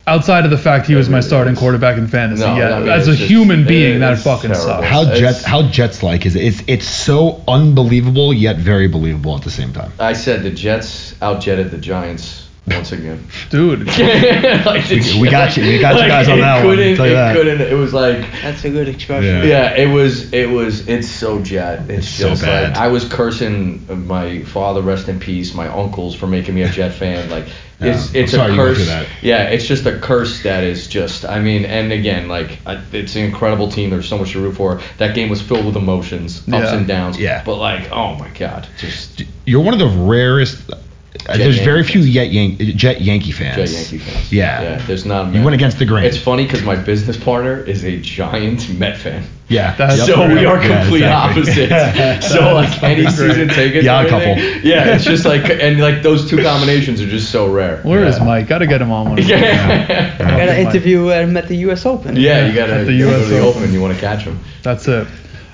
Outside of the fact he it was really my starting is. quarterback in fantasy, no, yeah, I mean, as a just, human being, that fucking terrible. sucks. How it's, Jets, how Jets like is it? It's it's so unbelievable yet very believable at the same time. I said the Jets outjetted the Giants. Once again, dude. like we, we got you. We got like, you guys on that one. It that. couldn't. It was like that's a good expression. Yeah. yeah it was. It was. It's so jet. It's, it's just so bad. Like, I was cursing my father, rest in peace, my uncles for making me a Jet fan. Like yeah. it's it's I'm a curse. That. Yeah, it's just a curse that is just. I mean, and again, like it's an incredible team. There's so much to root for. That game was filled with emotions, ups yeah. and downs. Yeah. But like, oh my God, just you're one of the rarest. Jet there's Yankee very few Jet, Yan- Jet Yankee fans. Jet Yankee fans. Yeah. yeah there's not. You went against the grain. It's funny because my business partner is a giant Met fan. Yeah. That's so we are complete yeah, exactly. opposites. so like any season tickets. Yeah, couple. Yeah, it's just like and like those two combinations are just so rare. Where yeah. is Mike? Gotta get him on one. yeah. yeah. I gotta interview him at the U S Open. Yeah, you gotta at the U S go to the Open. You want to catch him. That's it.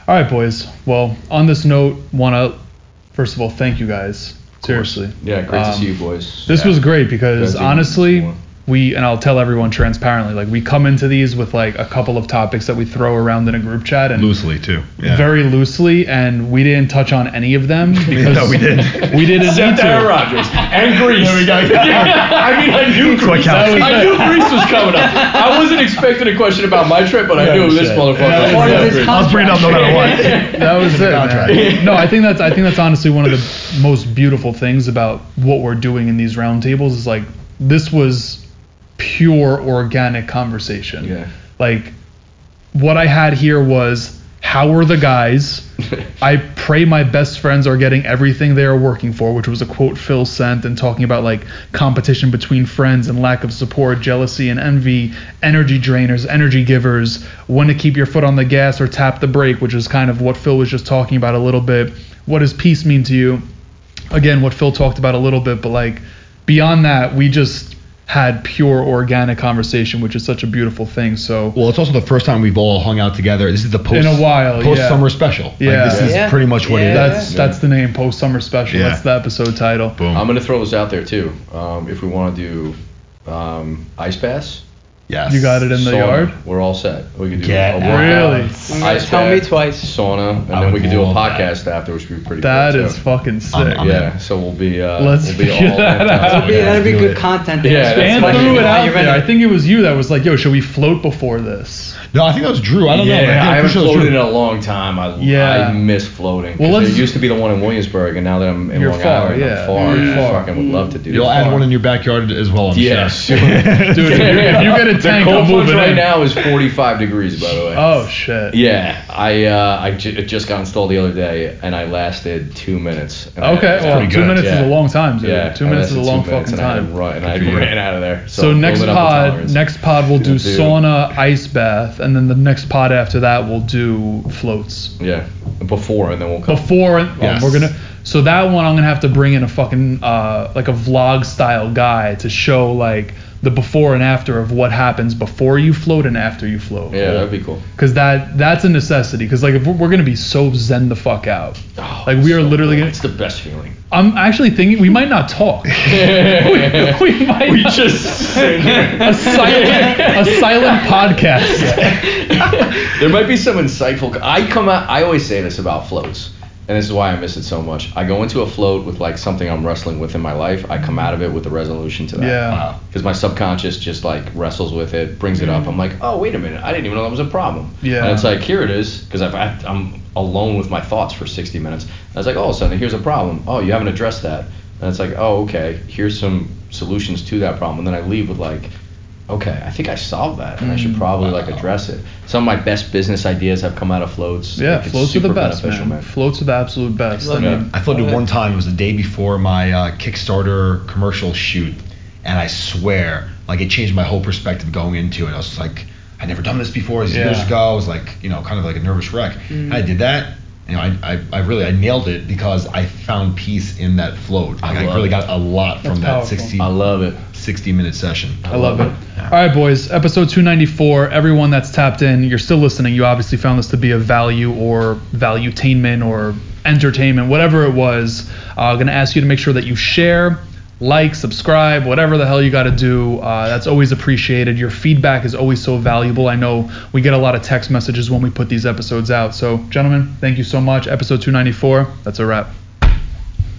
All right, boys. Well, on this note, wanna first of all thank you guys. Seriously. Yeah, great um, to see you boys. This yeah. was great because honestly, we, and I'll tell everyone transparently, like we come into these with like a couple of topics that we throw around in a group chat. And loosely too. Yeah. Very loosely, and we didn't touch on any of them. Because no, we didn't. We didn't need to. Aaron Rodgers and Greece. There we go. Yeah. I mean, I knew Greece. I knew Greece was coming up. I wasn't expecting a question about my trip, but I knew this motherfucker. I'll bring it up no matter what. That was it, man. No, I think that's I think that's honestly one of the most beautiful things about what we're doing in these roundtables is like this was pure organic conversation. Yeah. Like what I had here was how are the guys? I pray my best friends are getting everything they are working for, which was a quote Phil sent and talking about like competition between friends and lack of support, jealousy and envy, energy drainers, energy givers, when to keep your foot on the gas or tap the brake, which is kind of what Phil was just talking about a little bit. What does peace mean to you? Again, what Phil talked about a little bit, but like beyond that, we just had pure organic conversation, which is such a beautiful thing. So well, it's also the first time we've all hung out together. This is the post in a while, post yeah. summer special. Yeah, like, this yeah. is pretty much what yeah. it is. That's yeah. that's the name, post summer special. Yeah. That's the episode title. Boom. I'm gonna throw this out there too. Um, if we want to do um, ice bass. Yes. You got it in the sauna. Yard? We're all set. We could do Get a workout. Really? Ice Tell bath, me twice. Sauna, and I then we could do a podcast that. after, which would be pretty that cool. That is too. fucking sick. I'm, I'm yeah, in. So we'll be, uh, Let's we'll be all that out. Be, that'd be good it. content. Yeah, and threw it out there. I think it was you that was like, yo, should we float before this? No, I think that was Drew. I don't yeah, know. Yeah, I, I haven't floated in a long time. I, yeah. I miss floating. Well, there used to be the one in Williamsburg, and now that I'm in Long Island, I'm far. I fucking would love to do that. You'll add one in your backyard as well, I'm sure. Yes. Dude, if you get a The cold plunge right in. now is forty-five degrees, by the way. Oh shit. Yeah, I uh, I j- just got installed the other day, and I lasted two minutes. Okay, I, well, two good. minutes yeah. is a long time, dude. Yeah, two I minutes is a long fucking time. And I, run, and I ran out of there. So, so next pod, next pod we'll do dude. sauna, ice bath, and then the next pod after that we'll do floats. Yeah, before and then we'll come. Before and oh, yes. we're gonna. So that one I'm gonna have to bring in a fucking uh, like a vlog style guy to show like the before and after of what happens before you float and after you float. Yeah, that'd be cool. Because that that's a necessity. Because like if we're, we're gonna be so zen the fuck out, oh, like we are so literally. Cool. Gonna, it's the best feeling. I'm actually thinking we might not talk. we, we might. We not. Just a silent a silent podcast. Yeah. There might be some insightful. I come out. I always say this about floats. And this is why I miss it so much. I go into a float with like something I'm wrestling with in my life. I come out of it with a resolution to that. Yeah. Wow. Because my subconscious just like wrestles with it, brings it up. I'm like, oh, wait a minute. I didn't even know that was a problem. Yeah. And it's like, here it is. Because I'm alone with my thoughts for sixty minutes. And I was like, oh, all of a sudden, here's a problem. Oh, you haven't addressed that. And it's like, oh, okay. Here's some solutions to that problem. And then I leave with like, okay, I think I solved that, and I should probably wow. like address it. Some of my best business ideas have come out of floats. Yeah, like floats are the best, man. man. Floats are the absolute best. I, I, mean, I floated one time. It was the day before my uh, Kickstarter commercial shoot, and I swear, like it changed my whole perspective going into it. I was just like, I'd never done this before. It was yeah. years ago. I was like, you know, kind of like a nervous wreck. Mm. I did that. You know, I, I, I really I nailed it because I found peace in that float. Like, I, I really it. got a lot That's from that sixty. I love it. sixty minute session. I love it. All right, boys. Episode two ninety-four. Everyone that's tapped in, you're still listening. You obviously found this to be of value or valuetainment or entertainment, whatever it was. I'm uh, going to ask you to make sure that you share, like, subscribe, whatever the hell you got to do. Uh, that's always appreciated. Your feedback is always so valuable. I know we get a lot of text messages when we put these episodes out. So, gentlemen, thank you so much. Episode two ninety-four. That's a wrap.